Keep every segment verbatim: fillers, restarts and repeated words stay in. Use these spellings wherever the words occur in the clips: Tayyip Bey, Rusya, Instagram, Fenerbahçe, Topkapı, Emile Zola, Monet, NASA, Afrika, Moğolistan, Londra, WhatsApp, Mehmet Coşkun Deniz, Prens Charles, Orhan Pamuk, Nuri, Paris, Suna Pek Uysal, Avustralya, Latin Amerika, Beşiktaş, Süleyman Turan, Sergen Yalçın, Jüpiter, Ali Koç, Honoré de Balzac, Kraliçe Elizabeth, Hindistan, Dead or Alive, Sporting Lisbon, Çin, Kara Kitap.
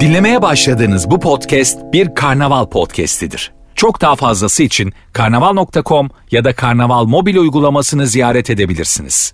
Dinlemeye başladığınız bu podcast bir karnaval podcastidir. Çok daha fazlası için karnaval nokta com ya da karnaval mobil uygulamasını ziyaret edebilirsiniz.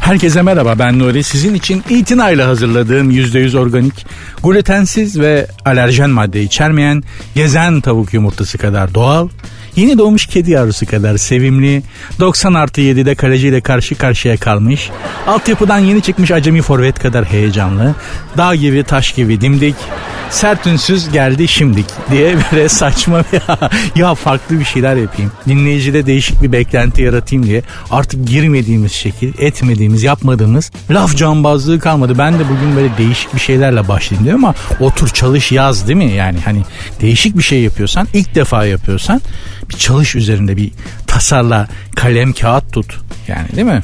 Herkese merhaba, ben Nuri. Sizin için itinayla hazırladığım yüzde yüz organik, glutensiz ve alerjen madde içermeyen, gezen tavuk yumurtası kadar doğal, yeni doğmuş kedi yavrusu kadar sevimli, doksan artı yedide kaleciyle karşı karşıya kalmış, altyapıdan yeni çıkmış acemi forvet kadar heyecanlı, dağ gibi taş gibi dimdik, sert ünsüz geldi şimdik diye böyle saçma bir ya farklı bir şeyler yapayım. Dinleyicide değişik bir beklenti yaratayım diye artık girmediğimiz şekil, etmediğimiz, yapmadığımız laf cambazlığı kalmadı. Ben de bugün böyle değişik bir şeylerle başlayayım diyorum ama otur çalış yaz değil mi? Yani hani değişik bir şey yapıyorsan, ilk defa yapıyorsan bir çalış üzerinde, bir tasarla, kalem kağıt tut yani değil mi?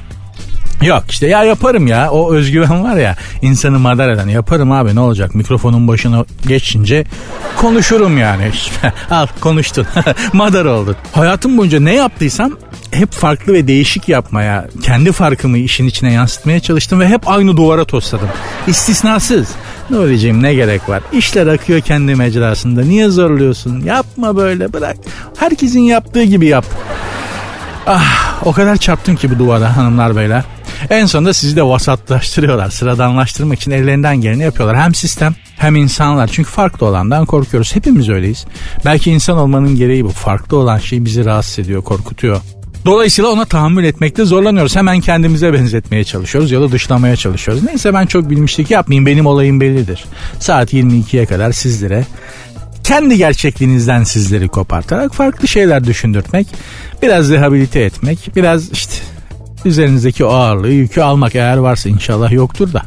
Yok işte ya yaparım ya, o özgüven var ya insanı madar eden, yaparım abi ne olacak, mikrofonun başına geçince konuşurum yani. Al konuştun madar oldun. Hayatım boyunca ne yaptıysam hep farklı ve değişik yapmaya, kendi farkımı işin içine yansıtmaya çalıştım ve hep aynı duvara tosladım istisnasız. Ne olacağım, ne gerek var, işler akıyor kendi mecrasında, niye zorluyorsun, yapma böyle, bırak herkesin yaptığı gibi yap. Ah, o kadar çarptım ki bu duvara hanımlar beyler. En sonunda sizi de vasatlaştırıyorlar. Sıradanlaştırmak için ellerinden geleni yapıyorlar. Hem sistem hem insanlar. Çünkü farklı olandan korkuyoruz. Hepimiz öyleyiz. Belki insan olmanın gereği bu. Farklı olan şey bizi rahatsız ediyor, korkutuyor. Dolayısıyla ona tahammül etmekte zorlanıyoruz. Hemen kendimize benzetmeye çalışıyoruz ya da dışlamaya çalışıyoruz. Neyse, ben çok bilmişlik yapmayayım. Benim olayım bellidir. Saat yirmi ikiye kadar sizlere, kendi gerçekliğinizden sizleri kopartarak farklı şeyler düşündürtmek, biraz rehabilite etmek, biraz işte üzerinizdeki o ağırlığı, yükü almak, eğer varsa, inşallah yoktur da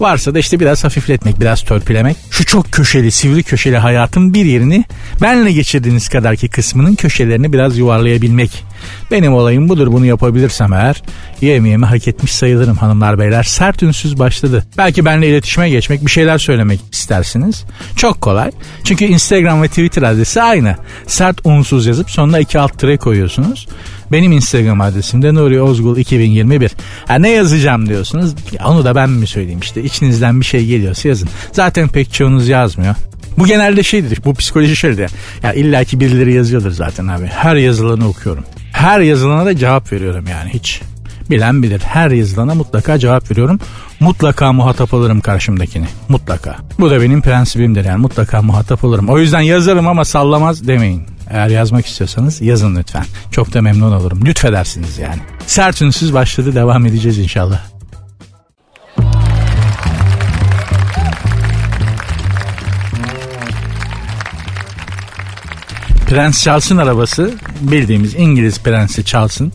varsa da işte biraz hafifletmek, biraz törpülemek. Şu çok köşeli, sivri köşeli hayatın bir yerini, benle geçirdiğiniz kadarki kısmının köşelerini biraz yuvarlayabilmek. Benim olayım budur. Bunu yapabilirsem eğer yemeğimi hak etmiş sayılırım hanımlar beyler. Sert ünsüz başladı. Belki benimle iletişime geçmek, bir şeyler söylemek istersiniz. Çok kolay. Çünkü Instagram ve Twitter adresi aynı. Sert unsuz yazıp sonuna iki alt tire koyuyorsunuz. Benim Instagram adresim de Nuri Ozgul iki bin yirmi bir. Ha, ne yazacağım diyorsunuz. Onu da ben mi söyleyeyim işte. İçinizden bir şey geliyorsa yazın. Zaten pek çoğunuz yazmıyor. Bu genelde şeydir. Bu psikoloji şeydir. Ya illaki birileri yazıyordur zaten abi. Her yazılanı okuyorum. Her yazılana da cevap veriyorum yani, hiç bilen bilir. Her yazılana mutlaka cevap veriyorum. Mutlaka muhatap alırım karşımdakini. Mutlaka. Bu da benim prensibimdir yani, mutlaka muhatap alırım. O yüzden yazarım ama sallamaz demeyin. Eğer yazmak istiyorsanız yazın lütfen. Çok da memnun olurum. Lütfedersiniz yani. Sert ünsüz başladı, devam edeceğiz inşallah. Prens Charles'ın arabası, bildiğimiz İngiliz Prensi Charles'ın.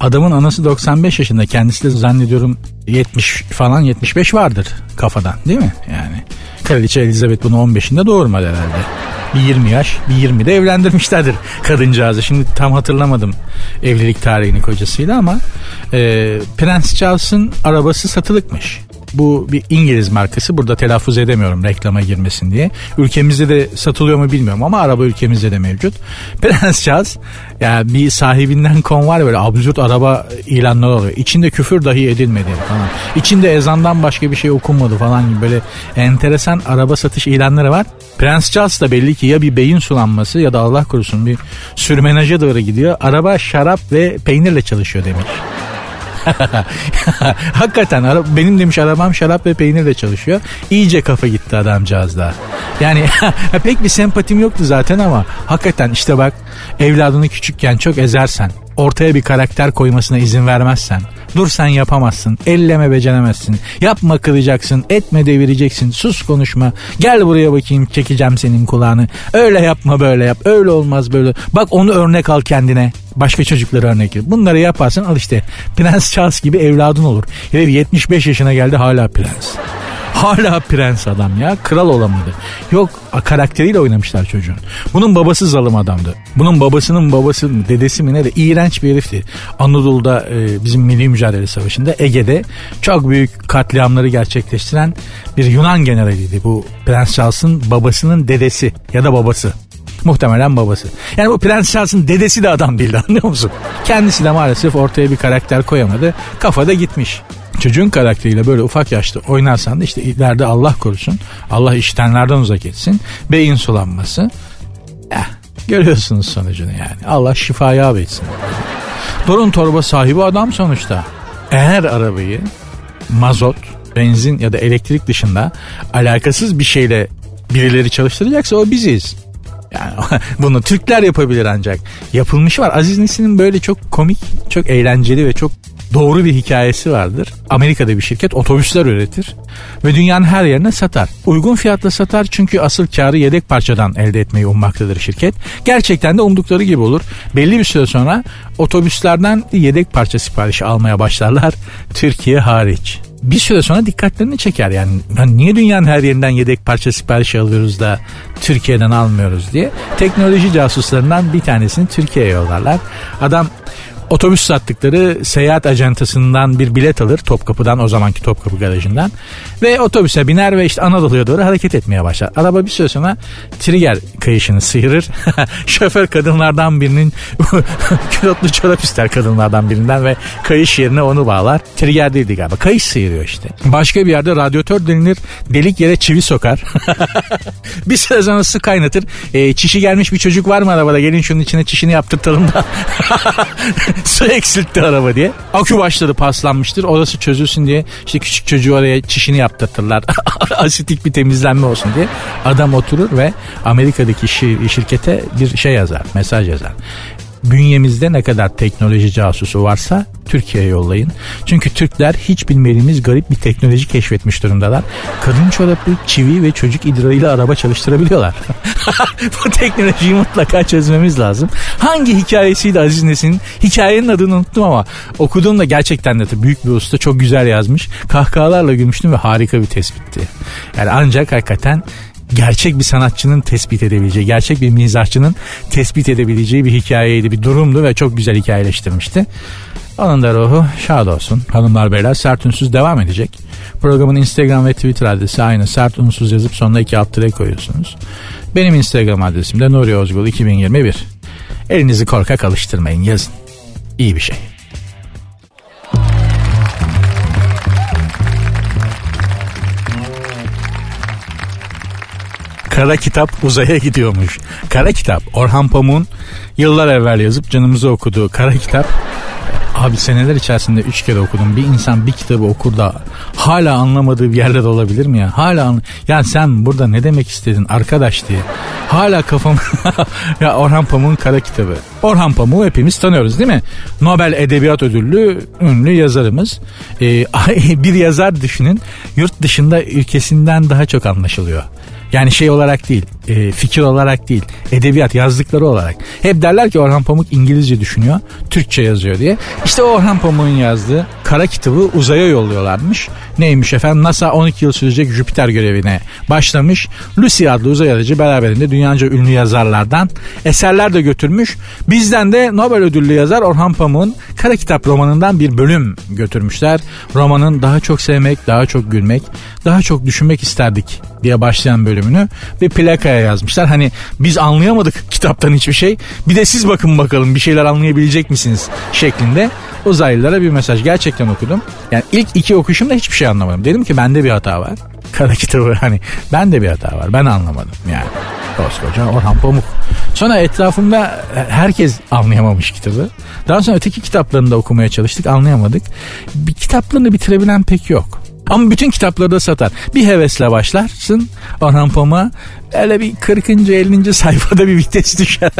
Adamın anası doksan beş yaşında, kendisi de zannediyorum yetmiş falan yetmiş beş vardır kafadan değil mi? Yani Kraliçe Elizabeth bunu on beşinde doğurmadı herhalde. Bir yirmi yaş, bir yirmide evlendirmişlerdir kadıncağızı. Şimdi tam hatırlamadım evlilik tarihini kocasıyla ama e, Prens Charles'ın arabası satılıkmış. Bu bir İngiliz markası. Burada telaffuz edemiyorum reklama girmesin diye. Ülkemizde de satılıyor mu bilmiyorum ama araba ülkemizde de mevcut. Prens Charles yani bir sahibinden kon var, böyle absürt araba ilanları oluyor. İçinde küfür dahi edilmedi falan. İçinde ezandan başka bir şey okunmadı falan gibi böyle enteresan araba satış ilanları var. Prens Charles da belli ki ya bir beyin sulanması ya da Allah korusun bir sürmenaja doğru gidiyor. Araba şarap ve peynirle çalışıyor demiş. Hakikaten benim demiş arabam şarap ve peynirle çalışıyor. İyice kafa gitti adamcağız da. Yani pek bir sempatim yoktu zaten ama hakikaten işte bak, evladını küçükken çok ezersen, ortaya bir karakter koymasına izin vermezsen, dur sen yapamazsın, elleme beceremezsin, yapma kıracaksın, etme devireceksin, sus konuşma, gel buraya bakayım çekeceğim senin kulağını, öyle yapma böyle yap, öyle olmaz böyle, bak onu örnek al kendine, başka çocuklara örnek al, bunları yaparsan al işte Prens Charles gibi evladın olur. Yetmiş beş yaşına geldi, hala prens. Hala prens adam ya. Kral olamadı. Yok, karakteriyle oynamışlar çocuğun. Bunun babası zalim adamdı. Bunun babasının babası mı, dedesi mi ne de iğrenç bir herifti. Anadolu'da e, bizim Milli Mücadele Savaşı'nda Ege'de çok büyük katliamları gerçekleştiren bir Yunan generaliydi. Bu Prens Charles'ın babasının dedesi ya da babası. Muhtemelen babası. Yani bu Prens Charles'ın dedesi de adam değildi, anlıyor musun? Kendisi de maalesef ortaya bir karakter koyamadı. Kafada gitmiş. Çocuğun karakteriyle böyle ufak yaşta oynarsan da işte ileride Allah korusun, Allah iştenlerden uzak etsin, beyin sulanması. Eh, görüyorsunuz sonucunu yani. Allah şifaya abetsin. Torun torba sahibi adam sonuçta. Eğer arabayı mazot, benzin ya da elektrik dışında alakasız bir şeyle birileri çalıştıracaksa o biziz. Yani bunu Türkler yapabilir ancak. Yapılmış var. Aziz Nesin'in böyle çok komik, çok eğlenceli ve çok doğru bir hikayesi vardır. Amerika'da bir şirket otobüsler üretir ve dünyanın her yerine satar. Uygun fiyatla satar çünkü asıl karı yedek parçadan elde etmeyi ummaktadır şirket. Gerçekten de umdukları gibi olur. Belli bir süre sonra otobüslerden yedek parça siparişi almaya başlarlar. Türkiye hariç. Bir süre sonra dikkatlerini çeker yani. yani niye dünyanın her yerinden yedek parça siparişi alıyoruz da Türkiye'den almıyoruz diye. Teknoloji casuslarından bir tanesini Türkiye'ye yollarlar. Adam otobüs sattıkları seyahat ajantasından bir bilet alır, Topkapı'dan, o zamanki Topkapı garajından, ve otobüse biner ve işte Anadolu'ya doğru hareket etmeye başlar. Araba bir süre sonra trigger kayışını sıyırır. Şoför kadınlardan birinin külotlu çorap ister kadınlardan birinden ve kayış yerine onu bağlar. Trigger değildi galiba, kayış sıyırıyor işte. Başka bir yerde radyatör denilir, delik yere çivi sokar. Bir süre sonra su kaynatır. E, çişi gelmiş bir çocuk var mı arabada, gelin şunun içine çişini yaptırtalım da su eksiltti araba diye. Akü başları paslanmıştır. Orası çözülsün diye işte küçük çocuğu oraya çişini yaptırtırlar. Asitik bir temizlenme olsun diye. Adam oturur ve Amerika'daki şir- şirkete bir şey yazar, mesaj yazar. Bünyemizde ne kadar teknoloji casusu varsa Türkiye'ye yollayın. Çünkü Türkler hiç bilmediğimiz garip bir teknoloji keşfetmiş durumdalar. Kadın çoraplı, çivi ve çocuk idrarıyla araba çalıştırabiliyorlar. Bu teknolojiyi mutlaka çözmemiz lazım. Hangi hikayesiydi Aziz Nesin'in? Hikayenin adını unuttum ama okuduğumda gerçekten de büyük bir usta, çok güzel yazmış. Kahkahalarla gülmüştüm ve harika bir tespitti. Yani ancak hakikaten gerçek bir sanatçının tespit edebileceği, gerçek bir mizahçının tespit edebileceği bir hikayeydi, bir durumdu ve çok güzel hikayeleştirmişti. Onun da ruhu şad olsun. Hanımlar beyler, Sert Ünsüz devam edecek. Programın Instagram ve Twitter adresi aynı, Sert Ünsüz yazıp sonuna iki alt tire koyuyorsunuz. Benim Instagram adresim de Nuri Ozgul iki bin yirmi bir. Elinizi korkak alıştırmayın, yazın. İyi bir şey. Kara Kitap uzaya gidiyormuş. Kara Kitap, Orhan Pamuk'un yıllar evvel yazıp canımıza okuduğu Kara Kitap. Abi seneler içerisinde üç kere okudum. Bir insan bir kitabı okur da hala anlamadığı bir yerler olabilir mi ya? Hala anla- yani sen burada ne demek istedin arkadaş diye. Hala kafam... ya Orhan Pamuk'un Kara Kitabı. Orhan Pamuk'u hepimiz tanıyoruz değil mi? Nobel Edebiyat Ödüllü ünlü yazarımız. Ee, bir yazar düşünün, yurt dışında ülkesinden daha çok anlaşılıyor. Yani şey olarak değil, fikir olarak değil, edebiyat yazdıkları olarak. Hep derler ki Orhan Pamuk İngilizce düşünüyor, Türkçe yazıyor diye. İşte Orhan Pamuk'un yazdığı Kara Kitabı uzaya yolluyorlarmış. Neymiş efendim? NASA on iki yıl sürecek Jüpiter görevine başlamış. Lucy adlı uzay aracı beraberinde dünyaca ünlü yazarlardan eserler de götürmüş. Bizden de Nobel ödüllü yazar Orhan Pamuk'un Kara Kitap romanından bir bölüm götürmüşler. Romanın daha çok sevmek, daha çok gülmek, daha çok düşünmek isterdik diye başlayan bölümünü bir plakaya yazmışlar. Hani biz anlayamadık kitaptan hiçbir şey, bir de siz bakın bakalım bir şeyler anlayabilecek misiniz şeklinde uzaylılara bir mesaj. Gerçekten okudum. Yani ilk iki okuyuşumda hiçbir şey anlamadım. Dedim ki bende bir hata var. Kara Kitabı, hani bende bir hata var. Ben anlamadım yani. Koskoca Orhan Pamuk. Sonra etrafımda herkes anlayamamış kitabı. Daha sonra öteki kitaplarını da okumaya çalıştık. Anlayamadık. Bir kitaplarını bitirebilen pek yok. Ama bütün kitapları da satar. Bir hevesle başlarsın Orhan Pamuk'a, öyle bir kırkıncı ellinci sayfada bir vites düşer.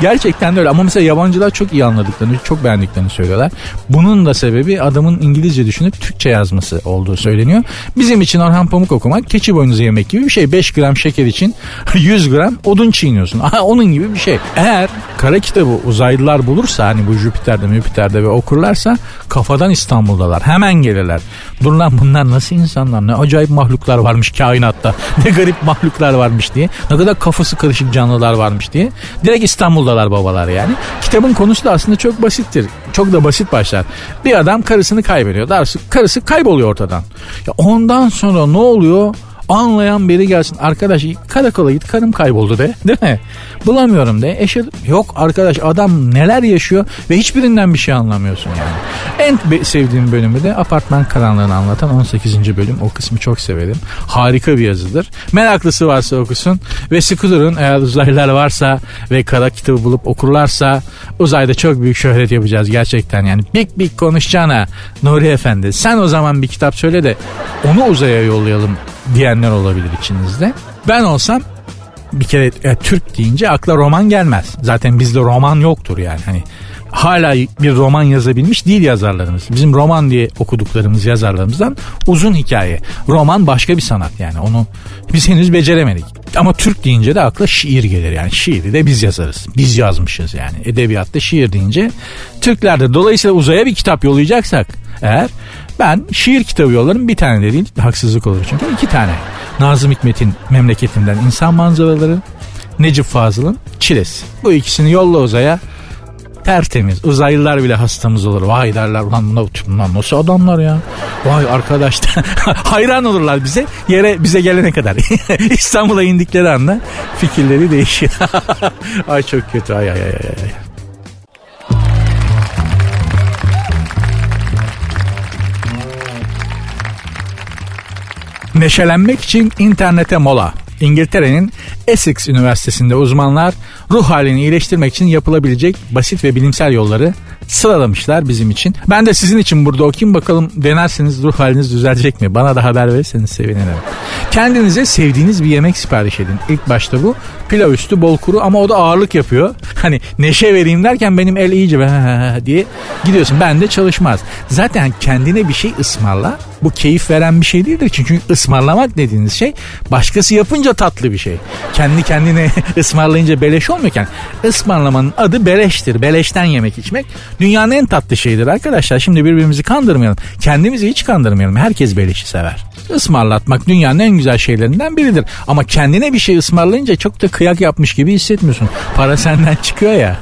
Gerçekten de öyle. Ama mesela yabancılar çok iyi anladıklarını, çok beğendiklerini söylüyorlar. Bunun da sebebi adamın İngilizce düşünüp Türkçe yazması olduğu söyleniyor. Bizim için Orhan Pamuk okumak keçi boynuzu yemek gibi bir şey. beş gram şeker için yüz gram odun çiğniyorsun. Aha, onun gibi bir şey. Eğer Kara Kitabı uzaylılar bulursa, hani bu Jüpiter'de, Müpiter'de ve okurlarsa kafadan İstanbul'dalar. Hemen gelirler. Dur lan, bunlar nasıl insanlar? Ne acayip mahluklar varmış kainatta. Ne garip mahluklar varmış diye. Ne kadar kafası karışık canlılar varmış diye. Direkt İstanbul'dalar babalar yani. Kitabın konusu da aslında çok basittir. Çok da basit başlar. Bir adam karısını kaybediyor. Karısı kayboluyor ortadan. Ya ondan sonra ne oluyor? anlayan biri gelsin. Arkadaş karakola git, karım kayboldu de. Değil mi? Bulamıyorum de. Eşe yok arkadaş, adam neler yaşıyor ve hiçbirinden bir şey anlamıyorsun yani. En sevdiğim bölümü de Apartman Karanlığını anlatan on sekizinci bölüm. O kısmı çok severim. Harika bir yazıdır. Meraklısı varsa okusun ve sıkı durun. Eğer uzaylılar varsa ve Kara Kitabı bulup okurlarsa uzayda çok büyük şöhret yapacağız gerçekten yani. Bik bik konuşacağına Nuri Efendi sen o zaman bir kitap söyle de onu uzaya yollayalım diyenler olabilir içinizde. Ben olsam bir kere e, Türk deyince akla roman gelmez. Zaten bizde roman yoktur yani. Hani hala bir roman yazabilmiş değil yazarlarımız. Bizim roman diye okuduklarımız yazarlarımızdan uzun hikaye. Roman başka bir sanat yani. Onu biz henüz beceremedik. Ama Türk deyince de akla şiir gelir yani. Şiiri de biz yazarız. Biz yazmışız yani. Edebiyatta şiir deyince Türklerde. Dolayısıyla uzaya bir kitap yollayacaksak eğer ben şiir kitabı yollarım, bir tane de değil. Haksızlık olur çünkü. İki tane. Nazım Hikmet'in Memleketimden İnsan Manzaraları, Necip Fazıl'ın Çilesi. Bu ikisini yolla uzaya. Tertemiz. Uzaylılar bile hastamız olur. Vay derler lan bunlar nasıl adamlar ya. Vay arkadaşlar. Hayran olurlar bize. Yere bize gelene kadar. İstanbul'a indikleri anda fikirleri değişir. Ay çok kötü. Ay ay ay. Neşelenmek için internete mola. İngiltere'nin Essex Üniversitesi'nde uzmanlar ruh halini iyileştirmek için yapılabilecek basit ve bilimsel yolları sıralamışlar bizim için. Ben de sizin için burada okuyayım bakalım, denerseniz ruh haliniz düzelecek mi? Bana da haber verirseniz sevinirim. Kendinize sevdiğiniz bir yemek sipariş edin. İlk başta bu pilav üstü bol kuru ama o da ağırlık yapıyor. Hani neşe vereyim derken benim el iyice diye gidiyorsun. Ben de çalışmaz. Zaten kendine bir şey ısmarla. Bu keyif veren bir şey değildir. Çünkü ısmarlamak dediğiniz şey başkası yapınca tatlı bir şey. Kendi kendine ısmarlayınca beleş olmuyorken ısmarlamanın adı beleştir. Beleşten yemek içmek dünyanın en tatlı şeyidir arkadaşlar. Şimdi birbirimizi kandırmayalım. Kendimizi hiç kandırmayalım. Herkes beleşi sever. Ismarlatmak dünyanın en güzel şeylerinden biridir. Ama kendine bir şey ısmarlayınca çok da kıyak yapmış gibi hissetmiyorsun. Para senden çıkıyor ya.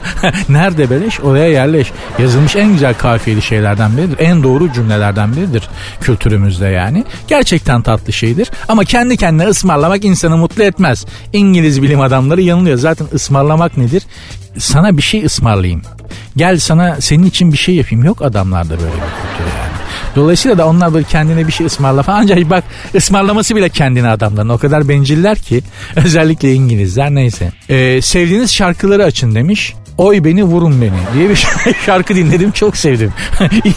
Nerede beleş? Oraya yerleş. Yazılmış en güzel kafiyeli şeylerden biridir. En doğru cümlelerden biridir kültürümüzde yani. Gerçekten tatlı şeydir. Ama kendi kendine ısmarlamak insanı mutlu etmez. İngiliz bilim adamları yanılıyor. Zaten ısmarlamak nedir? Sana bir şey ısmarlayayım. Gel sana senin için bir şey yapayım. Yok adamlarda böyle bir kültür yani. Dolayısıyla da onlar da kendine bir şey ısmarla falan. Ancak bak ısmarlaması bile kendine adamların. O kadar benciller ki. Özellikle İngilizler neyse. Ee, sevdiğiniz şarkıları açın demiş. Oy beni vurun beni diye bir şarkı dinledim. Çok sevdim.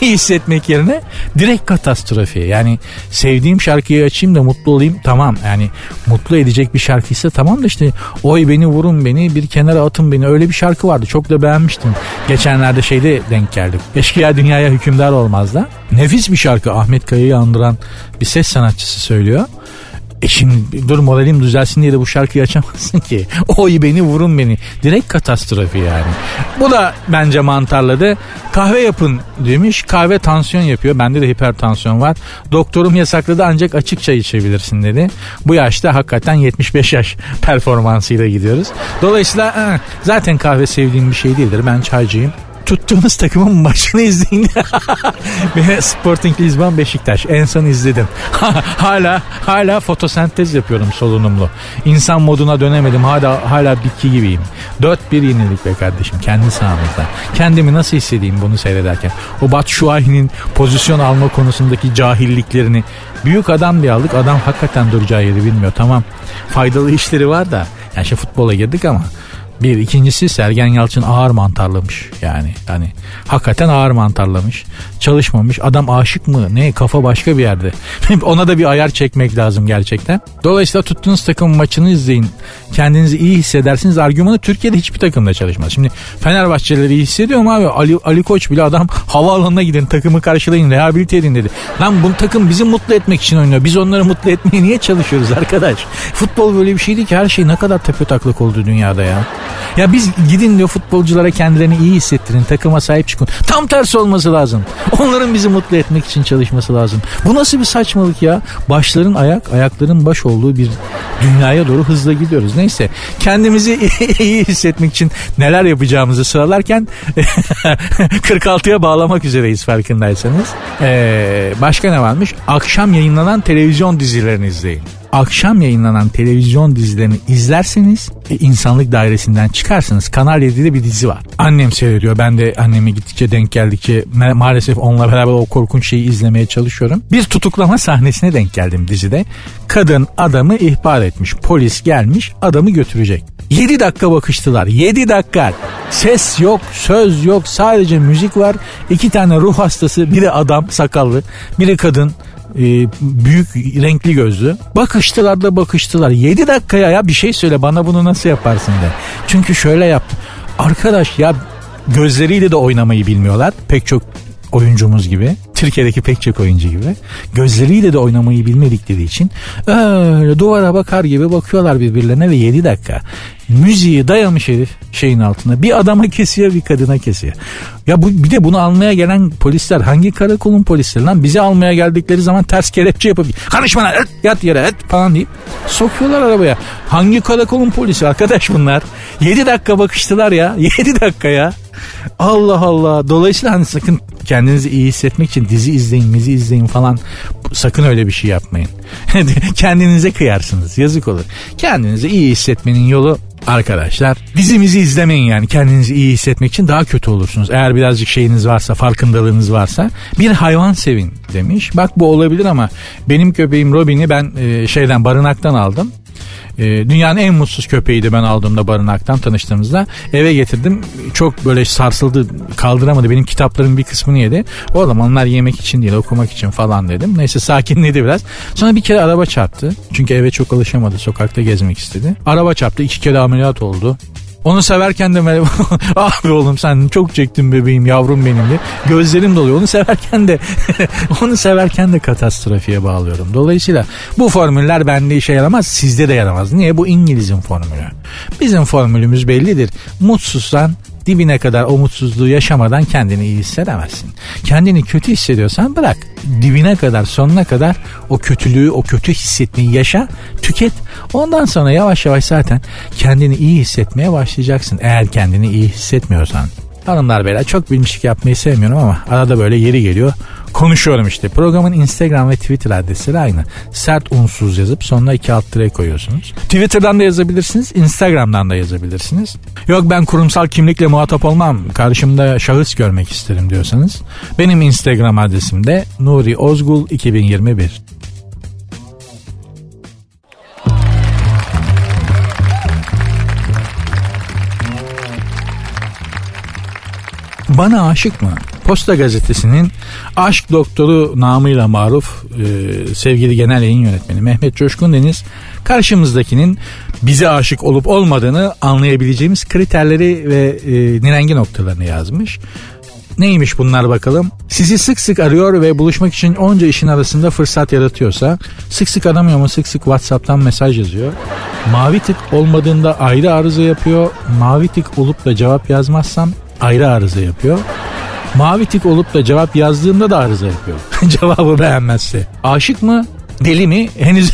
İyi hissetmek yerine direkt katastrofi. Yani sevdiğim şarkıyı açayım da mutlu olayım. Tamam yani mutlu edecek bir şarkıysa tamam da işte oy beni vurun beni bir kenara atın beni. Öyle bir şarkı vardı. Çok da beğenmiştim. Geçenlerde şeyde denk geldik. Eşkıya Dünyaya Hükümdar Olmaz da. Nefis bir şarkı. Ahmet Kaya'yı andıran bir ses sanatçısı söylüyor. E şimdi dur moralim düzelsin diye de bu şarkıyı açamazsın ki. Oy beni vurun beni. Direkt katastrofi yani. Bu da bence mantarladı. Kahve yapın demiş. Kahve tansiyon yapıyor. Bende de hipertansiyon var. Doktorum yasakladı ancak açık çay içebilirsin dedi. Bu yaşta hakikaten yetmiş beş yaş performansıyla gidiyoruz. Dolayısıyla zaten kahve sevdiğim bir şey değildir. Ben çaycıyım. Tuttuğunuz takımın maçını izleyin. Sporting Lisbon Beşiktaş. En son izledim. hala hala fotosentez yapıyorum solunumlu. İnsan moduna dönemedim. Hala hala bitki gibiyim. dört bir yenildik be kardeşim. Kendi sahamızda. Kendimi nasıl hissedeyim bunu seyrederken? O Batshuayi'nin pozisyon alma konusundaki cahilliklerini büyük adam diye aldık. Adam hakikaten duracağı yeri bilmiyor. Tamam. Faydalı işleri var da. Yani şimdi futbola girdik ama. Bir ikincisi Sergen Yalçın ağır mantarlamış yani hani hakikaten ağır mantarlamış, çalışmamış adam, aşık mı ne, kafa başka bir yerde. Ona da bir ayar çekmek lazım gerçekten. Dolayısıyla tuttuğunuz takım maçını izleyin, kendinizi iyi hissedersiniz argümanı Türkiye'de hiçbir takımda çalışmaz. Şimdi Fenerbahçelileri iyi hissediyorum abi, Ali, Ali Koç bile adam havaalanına gidin takımı karşılayın rehabilite edin dedi. Lan bu takım bizi mutlu etmek için oynuyor, biz onları mutlu etmeye niye çalışıyoruz arkadaş? Futbol böyle bir şeydi ki her şey ne kadar tepetaklak oldu dünyada ya. Ya biz gidin diyor futbolculara kendilerini iyi hissettirin, takıma sahip çıkın. Tam tersi olması lazım. Onların bizi mutlu etmek için çalışması lazım. Bu nasıl bir saçmalık ya? Başların ayak, ayakların baş olduğu bir dünyaya doğru hızla gidiyoruz. Neyse kendimizi iyi hissetmek için neler yapacağımızı sıralarken kırk altıya bağlamak üzereyiz farkındaysanız. Ee, başka ne varmış? Akşam yayınlanan televizyon dizilerini izleyin. akşam yayınlanan televizyon dizilerini izlerseniz e, insanlık dairesinden çıkarsınız. Kanal yedi'de bir dizi var. Annem seyrediyor. Ben de anneme gittikçe denk geldikçe ma- maalesef onunla beraber o korkunç şeyi izlemeye çalışıyorum. Bir tutuklama sahnesine denk geldim dizide. Kadın adamı ihbar etmiş. Polis gelmiş, adamı götürecek. yedi dakika bakıştılar. yedi dakika. Ses yok, söz yok. Sadece müzik var. İki tane ruh hastası, biri adam sakallı, biri kadın. E, büyük renkli gözlü. Bakıştılar da bakıştılar. yedi dakikaya ya bir şey söyle bana, bunu nasıl yaparsın de. Çünkü şöyle yaptı. Arkadaş ya, gözleriyle de oynamayı bilmiyorlar. Pek çok oyuncumuz gibi. Türkiye'deki pek çok oyuncu gibi. Gözleriyle de oynamayı bilmedikleri için öyle duvara bakar gibi bakıyorlar birbirlerine ve yedi dakika. Müziği dayamış herif şeyin altına. Bir adama kesiyor, bir kadına kesiyor. Ya bu, bir de bunu almaya gelen polisler hangi karakolun polisleri lan? Bizi almaya geldikleri zaman ters kelepçe yapıp karışma lan, et, yat yere et falan deyip sokuyorlar arabaya. Hangi karakolun polisi arkadaş bunlar? yedi dakika bakıştılar ya. yedi dakika ya. Allah Allah. Dolayısıyla hani sakın kendinizi iyi hissetmek için dizi izleyin, mizi izleyin falan. Sakın öyle bir şey yapmayın. Kendinize kıyarsınız. Yazık olur. Kendinizi iyi hissetmenin yolu arkadaşlar, dizimizi izlemeyin yani. Kendinizi iyi hissetmek için daha kötü olursunuz. Eğer birazcık şeyiniz varsa, farkındalığınız varsa, bir hayvan sevin demiş. Bak bu olabilir ama benim köpeğim Robin'i ben e, şeyden barınaktan aldım. Dünyanın en mutsuz köpeğiydi ben aldığımda barınaktan, tanıştığımızda. Eve getirdim. Çok böyle sarsıldı, kaldıramadı. Benim kitaplarımın bir kısmını yedi. O zaman onlar yemek için değil, okumak için falan dedim. Neyse sakinledi biraz. Sonra bir kere araba çarptı. Çünkü eve çok alışamadı. Sokakta gezmek istedi. Araba çarptı. İki kere ameliyat oldu. Onu severken de abi oğlum sen çok çektin bebeğim, yavrum benim diye gözlerim doluyor. Onu severken de onu severken de katastrofiye bağlıyorum. Dolayısıyla bu formüller bende işe yaramaz, sizde de yaramaz. Niye? Bu İngiliz'in formülü. Bizim formülümüz bellidir. Mutsuzsan dibine kadar o mutsuzluğu yaşamadan kendini iyi hissedemezsin. Kendini kötü hissediyorsan bırak. Dibine kadar, sonuna kadar o kötülüğü, o kötü hissetmeyi yaşa, tüket. Ondan sonra yavaş yavaş zaten kendini iyi hissetmeye başlayacaksın. Eğer kendini iyi hissetmiyorsan. Hanımlar beyler, çok bilmişlik yapmayı sevmiyorum ama arada böyle yeri geliyor konuşuyorum işte. Programın Instagram ve Twitter adresleri aynı. Sert unsuz yazıp sonuna iki alt tire koyuyorsunuz. Twitter'dan da yazabilirsiniz, Instagram'dan da yazabilirsiniz. Yok ben kurumsal kimlikle muhatap olmam, karşımda şahıs görmek isterim diyorsanız benim Instagram adresim de Nuri Ozgul iki bin yirmi bir. Bana aşık mı? Posta gazetesinin aşk doktoru namıyla maruf e, sevgili genel yayın yönetmeni Mehmet Coşkun Deniz, karşımızdakinin bize aşık olup olmadığını anlayabileceğimiz kriterleri ve e, nirengi noktalarını yazmış. Neymiş bunlar bakalım? Sizi sık sık arıyor ve buluşmak için onca işin arasında fırsat yaratıyorsa, sık sık aramıyor ama sık sık WhatsApp'tan mesaj yazıyor. Mavi tık olmadığında ayrı arıza yapıyor. Mavi tık olup da cevap yazmazsam ayrı arıza yapıyor. Mavi tik olup da cevap yazdığımda da arıza yapıyor. Cevabı beğenmezse. Aşık mı? Deli mi? Henüz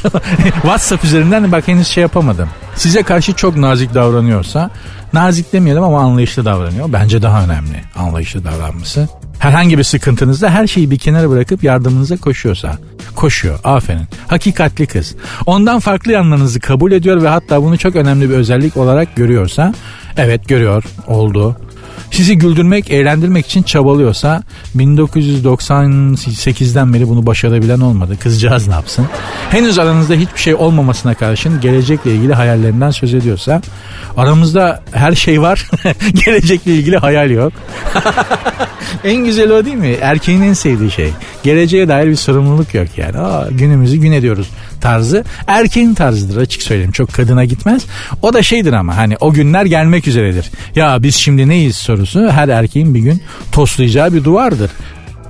WhatsApp üzerinden bak henüz şey yapamadım. Size karşı çok nazik davranıyorsa, nazik demeyelim ama anlayışlı davranıyor. Bence daha önemli anlayışlı davranması. Herhangi bir sıkıntınızda her şeyi bir kenara bırakıp yardımınıza koşuyorsa. Koşuyor, aferin. Hakikatli kız. Ondan farklı yanlarınızı kabul ediyor ve hatta bunu çok önemli bir özellik olarak görüyorsa. Evet görüyor, oldu. Sizi güldürmek, eğlendirmek için çabalıyorsa, bin dokuz yüz doksan sekizden beri bunu başarabilen olmadı. Kızcağız ne yapsın? Henüz aranızda hiçbir şey olmamasına karşın gelecekle ilgili hayallerinden söz ediyorsa, aramızda her şey var, gelecekle ilgili hayal yok. En güzel o değil mi? Erkeğin en sevdiği şey. Geleceğe dair bir sorumluluk yok yani. Aa, günümüzü gün ediyoruz tarzı. Erkeğin tarzıdır, açık söyleyeyim. Çok kadına gitmez. O da şeydir ama hani o günler gelmek üzeredir. Ya biz şimdi neyiz sorusu her erkeğin bir gün toslayacağı bir duvardır.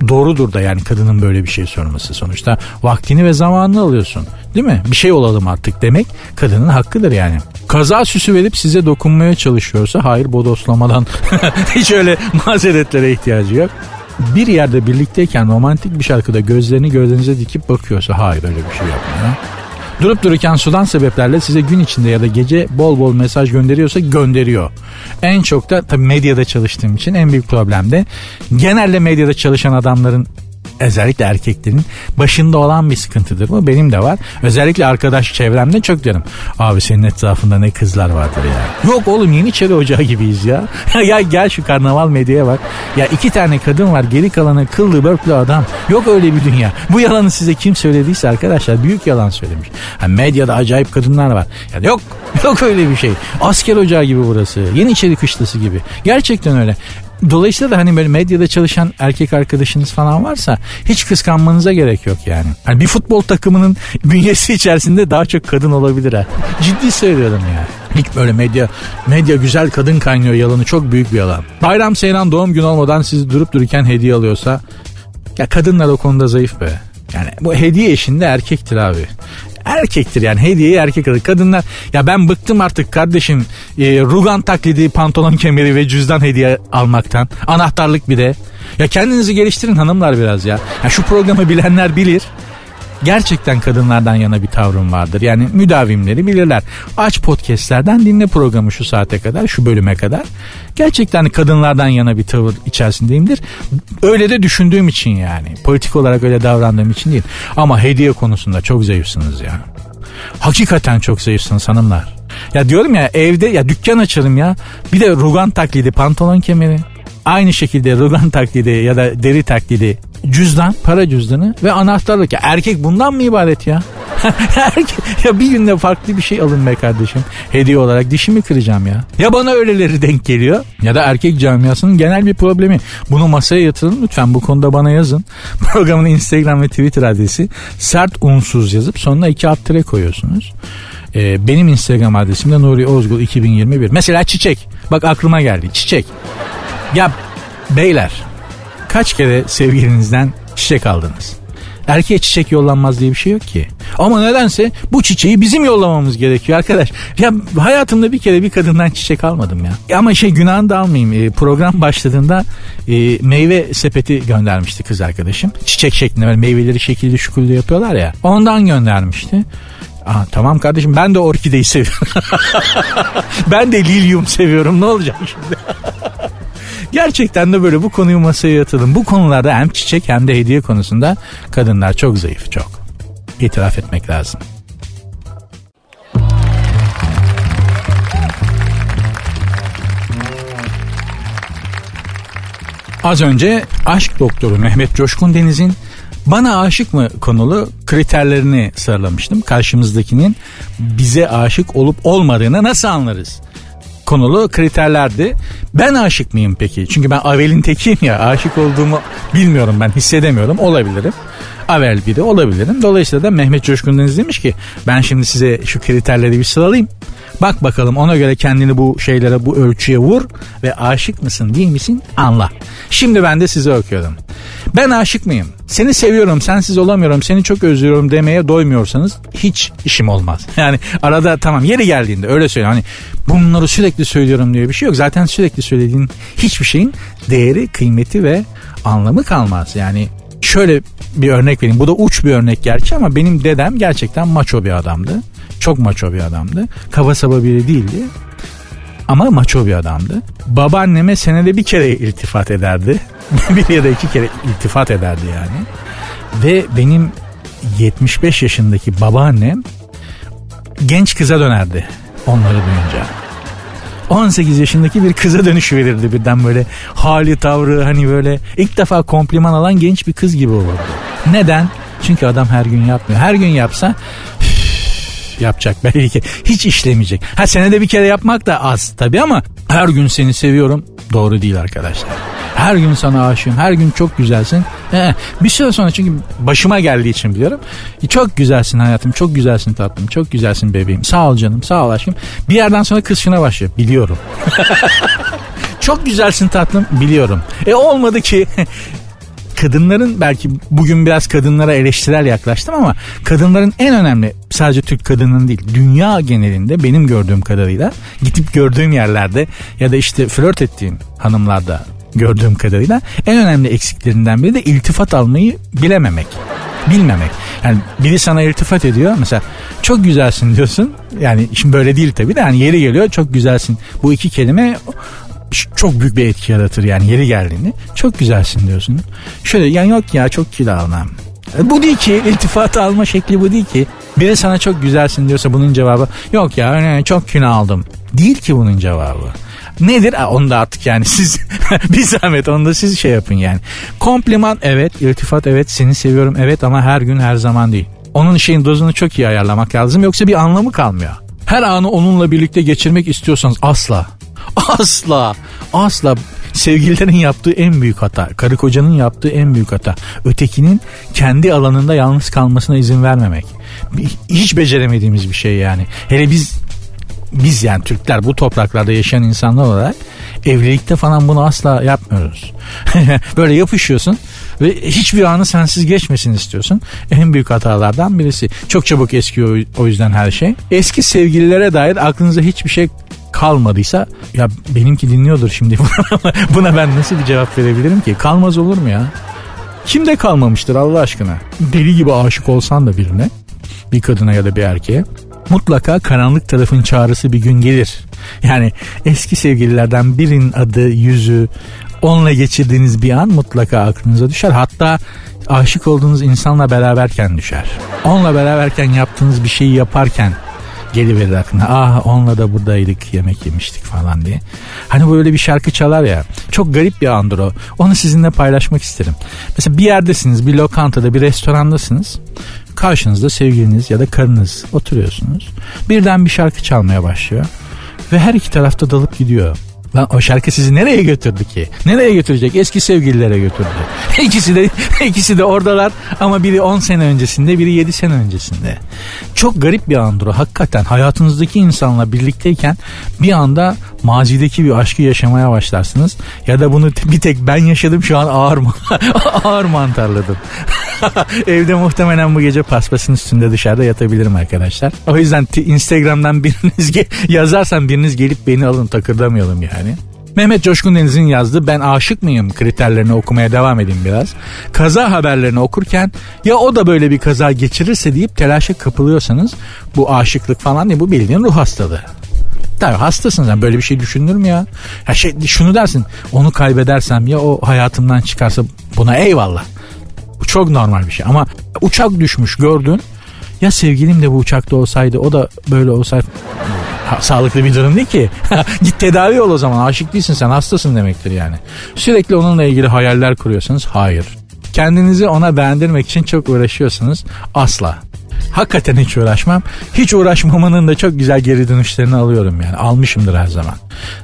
Doğrudur da yani kadının böyle bir şey sorması. Sonuçta vaktini ve zamanını alıyorsun. Değil mi? Bir şey olalım artık demek kadının hakkıdır yani. Kaza süsü verip size dokunmaya çalışıyorsa hayır, bodoslamadan hiç öyle mazeretlere ihtiyacı yok. Bir yerde birlikteyken romantik bir şarkıda gözlerini gözlerinize dikip bakıyorsa hayır, öyle bir şey yapmıyor. Durup dururken sudan sebeplerle size gün içinde ya da gece bol bol mesaj gönderiyorsa gönderiyor. En çok da tabii medyada çalıştığım için en büyük problem de genelde medyada çalışan adamların özellikle erkeklerin başında olan bir sıkıntıdır bu. Benim de var. Özellikle arkadaş çevremde çok derim. Abi senin etrafında ne kızlar vardır ya. Yok oğlum Yeniçeri Ocağı gibiyiz ya. Ya gel şu karnaval medyaya bak. Ya iki tane kadın var, geri kalanı kıllı börklü adam. Yok öyle bir dünya. Bu yalanı size kim söylediyse arkadaşlar büyük yalan söylemiş. Ha, medyada acayip kadınlar var. Ya yok yok öyle bir şey. Asker ocağı gibi burası. Yeniçeri Kışlası gibi. Gerçekten öyle. Dolayısıyla da hani böyle medyada çalışan erkek arkadaşınız falan varsa hiç kıskanmanıza gerek yok yani. Hani bir futbol takımının bünyesi içerisinde daha çok kadın olabilir ha. Ciddi söylüyorum yani. İlk böyle medya medya güzel kadın kaynıyor yalanı çok büyük bir yalan. Bayram seyran doğum günü olmadan sizi durup dururken hediye alıyorsa ya kadınlar o konuda zayıf be. Yani bu hediye işinde erkektir abi. Erkektir yani hediyeyi erkek alır. Kadınlar ya ben bıktım artık kardeşim e, rugan taklidi, pantolon kemeri ve cüzdan hediye almaktan. Anahtarlık bir de. Ya kendinizi geliştirin hanımlar biraz ya. Ya şu programı bilenler bilir. Gerçekten kadınlardan yana bir tavrım vardır. Yani müdavimleri bilirler. Aç podcastlerden dinle programı şu saate kadar, şu bölüme kadar. Gerçekten kadınlardan yana bir tavır içerisindeyimdir. Öyle de düşündüğüm için yani. Politik olarak öyle davrandığım için değil. Ama hediye konusunda çok zayıfsınız ya. Hakikaten çok zayıfsınız hanımlar. Ya diyorum ya evde ya dükkan açarım ya. Bir de rugan taklidi, pantolon kemeri. Aynı şekilde rugan taklidi ya da deri taklidi. Cüzdan, para cüzdanı ve anahtarlık. Ya erkek bundan mı ibaret ya? Ya bir günde farklı bir şey alın be kardeşim. Hediye olarak dişimi kıracağım ya. Ya bana öyleleri denk geliyor ya da erkek camiasının genel bir problemi. Bunu masaya yatırın lütfen, bu konuda bana yazın. Programın Instagram ve Twitter adresi sert unsuz yazıp sonuna iki alt tere koyuyorsunuz. Ee, benim Instagram adresim de Nuri Ozgul iki bin yirmi bir. Mesela çiçek. Bak aklıma geldi çiçek. Ya beyler, kaç kere sevgilinizden çiçek aldınız? Erkeğe çiçek yollanmaz diye bir şey yok ki. Ama nedense bu çiçeği bizim yollamamız gerekiyor arkadaş. Ya hayatımda bir kere bir kadından çiçek almadım ya. Ama şey günahını da almayayım. E, program başladığında e, meyve sepeti göndermişti kız arkadaşım. Çiçek şeklinde meyveleri şekilli şukullu yapıyorlar ya. Ondan göndermişti. Aa, tamam kardeşim ben de orkideyi seviyorum. Ben de lilyum seviyorum, ne olacak şimdi? Gerçekten de böyle bu konuyu masaya yatırdım. Bu konularda hem çiçek hem de hediye konusunda kadınlar çok zayıf, çok. İtiraf etmek lazım. Az önce aşk doktoru Mehmet Coşkun Deniz'in bana aşık mı konulu kriterlerini sıralamıştım. Karşımızdakinin bize aşık olup olmadığını nasıl anlarız konulu kriterlerdi. Ben aşık mıyım peki? Çünkü ben Avel'in tekiyim ya. Aşık olduğumu bilmiyorum ben. Hissedemiyorum. Olabilirim. Avel biri olabilirim. Dolayısıyla da Mehmet Coşkun Deniz demiş ki ben şimdi size şu kriterleri bir sıralayayım. Bak bakalım ona göre kendini bu şeylere, bu ölçüye vur ve aşık mısın değil misin anla. Şimdi ben de size okuyorum. Ben aşık mıyım? Seni seviyorum, sensiz olamıyorum, seni çok özlüyorum demeye doymuyorsanız hiç işim olmaz. Yani arada tamam yeri geldiğinde öyle söyle. Hani bunları sürekli söylüyorum diye bir şey yok. Zaten sürekli söylediğin hiçbir şeyin değeri, kıymeti ve anlamı kalmaz. Yani şöyle bir örnek vereyim. Bu da uç bir örnek gerçi ama benim dedem gerçekten maço bir adamdı. Çok maço bir adamdı. Kaba saba biri değildi. Ama maço bir adamdı. Babaanneme senede bir kere iltifat ederdi. Bir ya da iki kere iltifat ederdi yani. Ve benim yetmiş beş yaşındaki babaannem genç kıza dönerdi onları duyunca. on sekiz yaşındaki bir kıza dönüş verirdi birden böyle. Hali tavrı hani böyle ilk defa kompliman alan genç bir kız gibi olurdu. Neden? Çünkü adam her gün yapmıyor. Her gün yapsa yapacak belki. Hiç işlemeyecek. Ha senede bir kere yapmak da az tabii ama her gün seni seviyorum doğru değil arkadaşlar. Her gün sana aşığım. Her gün çok güzelsin. Ee, bir süre sonra çünkü başıma geldiği için biliyorum. Çok güzelsin hayatım. Çok güzelsin tatlım. Çok güzelsin bebeğim. Sağ ol canım. Sağ ol aşkım. Bir yerden sonra kısmına başlıyor. Biliyorum. Çok güzelsin tatlım. Biliyorum. E olmadı ki. Kadınların belki bugün biraz kadınlara eleştirel yaklaştım ama kadınların en önemli, sadece Türk kadının değil dünya genelinde benim gördüğüm kadarıyla, gidip gördüğüm yerlerde ya da işte flört ettiğim hanımlarda gördüğüm kadarıyla en önemli eksiklerinden biri de iltifat almayı bilememek. Bilmemek. Yani biri sana iltifat ediyor. Mesela çok güzelsin diyorsun. Yani şimdi böyle değil tabii de. Yani yeri geliyor çok güzelsin. Bu iki kelime çok büyük bir etki yaratır yani yeri geldiğini. Çok güzelsin diyorsun. Şöyle yani yok ya çok kilo almam. Bu değil ki, iltifatı alma şekli bu değil ki. Biri sana çok güzelsin diyorsa bunun cevabı yok ya çok kilo aldım. Değil ki bunun cevabı. Nedir? Ha, onu da artık yani siz bir zahmet onu da siz şey yapın yani. Kompliman evet, iltifat evet, seni seviyorum evet ama her gün her zaman değil. Onun şeyin dozunu çok iyi ayarlamak lazım yoksa bir anlamı kalmıyor. Her anı onunla birlikte geçirmek istiyorsanız asla, asla, asla sevgililerin yaptığı en büyük hata, karı kocanın yaptığı en büyük hata, ötekinin kendi alanında yalnız kalmasına izin vermemek. Hiç beceremediğimiz bir şey yani. Hele biz, biz yani Türkler bu topraklarda yaşayan insanlar olarak evlilikte falan bunu asla yapmıyoruz. Böyle yapışıyorsun ve hiçbir anı sensiz geçmesin istiyorsun. En büyük hatalardan birisi. Çok çabuk eskiyor o yüzden her şey. Eski sevgililere dair aklınıza hiçbir şey kalmadıysa ya benimki dinliyordur şimdi. Buna ben nasıl bir cevap verebilirim ki? Kalmaz olur mu ya? Kimde kalmamıştır Allah aşkına? Deli gibi aşık olsan da birine, bir kadına ya da bir erkeğe, mutlaka karanlık tarafın çağrısı bir gün gelir. Yani eski sevgililerden birinin adı, yüzü, onunla geçirdiğiniz bir an mutlaka aklınıza düşer. Hatta aşık olduğunuz insanla beraberken düşer. Onunla beraberken yaptığınız bir şeyi yaparken geliverir aklına. Ah onunla da buradaydık, yemek yemiştik falan diye. Hani böyle bir şarkı çalar ya. Çok garip bir andır o. Onu sizinle paylaşmak isterim. Mesela bir yerdesiniz, bir lokantada, bir restorandasınız. Karşınızda sevgiliniz ya da karınız, oturuyorsunuz. Birden bir şarkı çalmaya başlıyor. Ve her iki tarafta dalıp gidiyor. Lan o şarkı sizi nereye götürdü ki? Nereye götürecek? Eski sevgililere götürdü. İkisi de ikisi de oradalar ama biri on sene öncesinde, biri yedi sene öncesinde. Çok garip bir andır o. Hakikaten hayatınızdaki insanla birlikteyken bir anda mazideki bir aşkı yaşamaya başlarsınız. Ya da bunu bir tek ben yaşadım, şu an ağır ağır mantarladım. Evde muhtemelen bu gece paspasın üstünde dışarıda yatabilirim arkadaşlar. O yüzden t- Instagram'dan biriniz ge- yazarsan biriniz gelip beni alın, takırdamayalım yani. Mehmet Coşkun Deniz'in yazdığı Ben Aşık Mıyım kriterlerini okumaya devam edeyim biraz. Kaza haberlerini okurken ya o da böyle bir kaza geçirirse deyip telaşa kapılıyorsanız bu aşıklık falan değil, bu bildiğin ruh hastalığı. Tabii hastasın sen, böyle bir şey düşünür mü ya? Ya şey, şunu dersin, onu kaybedersem ya o hayatımdan çıkarsa, buna eyvallah. Bu çok normal bir şey ama uçak düşmüş gördün. Ya sevgilim de bu uçakta olsaydı, o da böyle olsaydı. Ha, sağlıklı bir durum değil ki. Git tedavi ol o zaman. Aşık değilsin sen, hastasın demektir yani. Sürekli onunla ilgili hayaller kuruyorsanız hayır. Kendinizi ona beğendirmek için çok uğraşıyorsanız asla. Hakikaten hiç uğraşmam. Hiç uğraşmamanın da çok güzel geri dönüşlerini alıyorum yani. Almışımdır her zaman.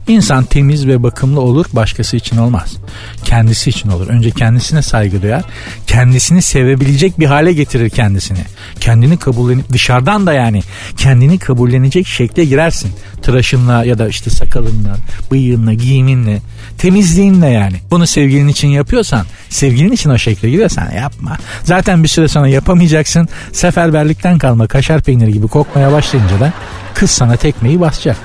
İnsan temiz ve bakımlı olur, başkası için olmaz. Kendisi için olur. Önce kendisine saygı duyar. Kendisini sevebilecek bir hale getirir kendisini. Kendini kabullenip dışarıdan da yani kendini kabullenecek şekle girersin. Tıraşınla ya da işte sakalınla, bıyığınla, giyiminle, temizliğinle yani. Bunu sevgilin için yapıyorsan, sevgilin için o şekle giriyorsan yapma. Zaten bir süre sonra yapamayacaksın. Seferberlikten kalma kaşar peyniri gibi kokmaya başlayınca da kız sana tekmeyi basacak.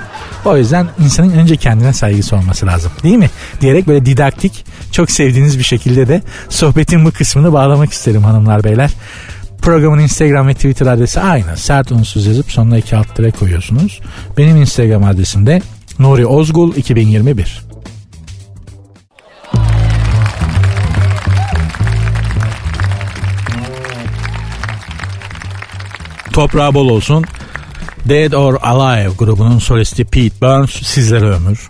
O yüzden insanın önce kendine saygısı olması lazım, değil mi? Diyerek böyle didaktik, çok sevdiğiniz bir şekilde de sohbetin bu kısmını bağlamak isterim hanımlar beyler. Programın Instagram ve Twitter adresi aynı. Sert unsuz yazıp sonuna iki alt tere koyuyorsunuz. Benim Instagram adresim de Nuri Ozgul iki bin yirmi bir. Toprağı bol olsun. Dead or Alive grubunun solisti Pete Burns sizlere ömür.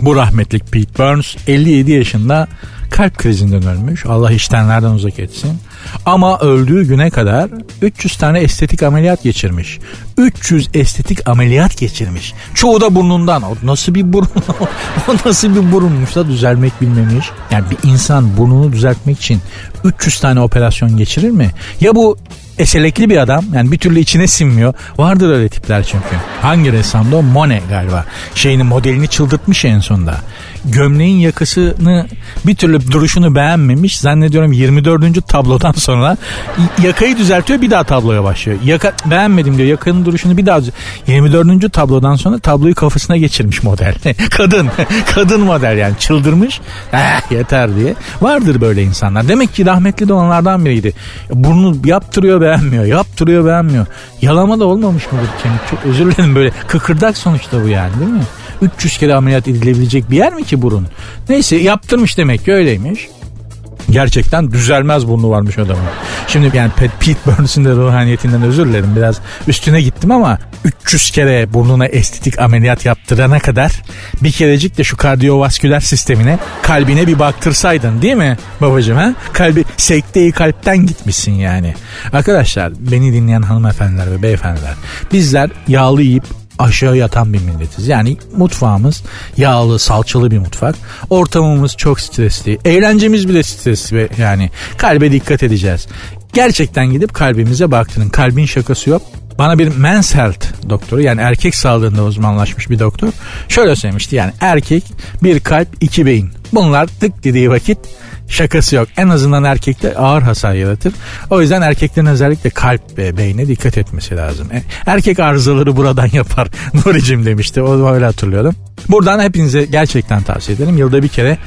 Bu rahmetlik Pete Burns elli yedi yaşında kalp krizinden ölmüş. Allah iştenlerden uzak etsin. Ama öldüğü güne kadar üç yüz tane estetik ameliyat geçirmiş. üç yüz estetik ameliyat geçirmiş. Çoğu da burnundan. O nasıl bir burun? O nasıl bir burunmuş da düzelmek bilmemiş. Yani bir insan burnunu düzeltmek için üç yüz tane operasyon geçirir mi? Ya bu eselekli bir adam. Yani bir türlü içine sinmiyor. Vardır öyle tipler çünkü. Hangi ressamda o? Monet galiba. Şeyini, modelini çıldırtmış en sonunda. Gömleğin yakasını, bir türlü duruşunu beğenmemiş. Zannediyorum yirmi dördüncü tablodan sonra yakayı düzeltiyor, bir daha tabloya başlıyor. Yaka beğenmedim diyor. Yakanın duruşunu bir daha düzelt. yirmi dördüncü tablodan sonra tabloyu kafasına geçirmiş model. Kadın. Kadın model yani. Çıldırmış. Eh, yeter diye. Vardır böyle insanlar. Demek ki rahmetli de onlardan biriydi. Burnu yaptırıyor, beğenmiyor. Yaptırıyor, beğenmiyor. Yalama da olmamış mıdır? Çok özür dilerim, böyle kıkırdak sonuçta bu yani, değil mi? üç yüz kere ameliyat edilebilecek bir yer mi ki burun? Neyse yaptırmış demek ki, öyleymiş. Gerçekten düzelmez burnu varmış adamın. Şimdi yani Pete Burns'ın da ruhaniyetinden özür dilerim, biraz üstüne gittim ama üç yüz kere burnuna estetik ameliyat yaptırana kadar bir kerecik de şu kardiyovasküler sistemine, kalbine bir baktırsaydın değil mi babacığım ha? Kalbi, sekteyi kalpten gitmişsin yani. Arkadaşlar, beni dinleyen hanımefendiler ve beyefendiler, bizler yağlı yiyip aşağı yatan bir milletiz. Yani mutfağımız yağlı, salçalı bir mutfak. Ortamımız çok stresli. Eğlencemiz bile stresli. Yani kalbe dikkat edeceğiz. Gerçekten gidip kalbimize baktırın. Kalbin şakası yok. Bana bir Men's Health doktoru, yani erkek sağlığında uzmanlaşmış bir doktor şöyle söylemişti. Yani erkek bir kalp, iki beyin. Bunlar tık dediği vakit şakası yok. En azından erkekte ağır hasar yaratır. O yüzden erkeklerin özellikle kalp ve beyine dikkat etmesi lazım. Erkek arızaları buradan yapar Nuri'cim demişti. O öyle hatırlıyorum. Buradan hepinize gerçekten tavsiye ederim. Yılda bir kere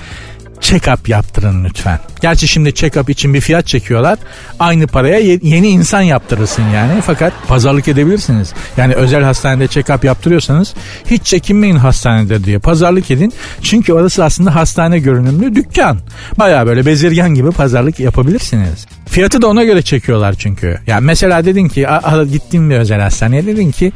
check-up yaptırın lütfen. Gerçi şimdi check-up için bir fiyat çekiyorlar. Aynı paraya ye- yeni insan yaptırırsın yani. Fakat pazarlık edebilirsiniz. Yani özel hastanede check-up yaptırıyorsanız hiç çekinmeyin hastanede diye pazarlık edin. Çünkü orası aslında hastane görünümlü dükkan. Baya böyle bezirgen gibi pazarlık yapabilirsiniz. Fiyatı da ona göre çekiyorlar çünkü. Yani mesela dedin ki a- a- gittiğim bir özel hastaneye dedin ki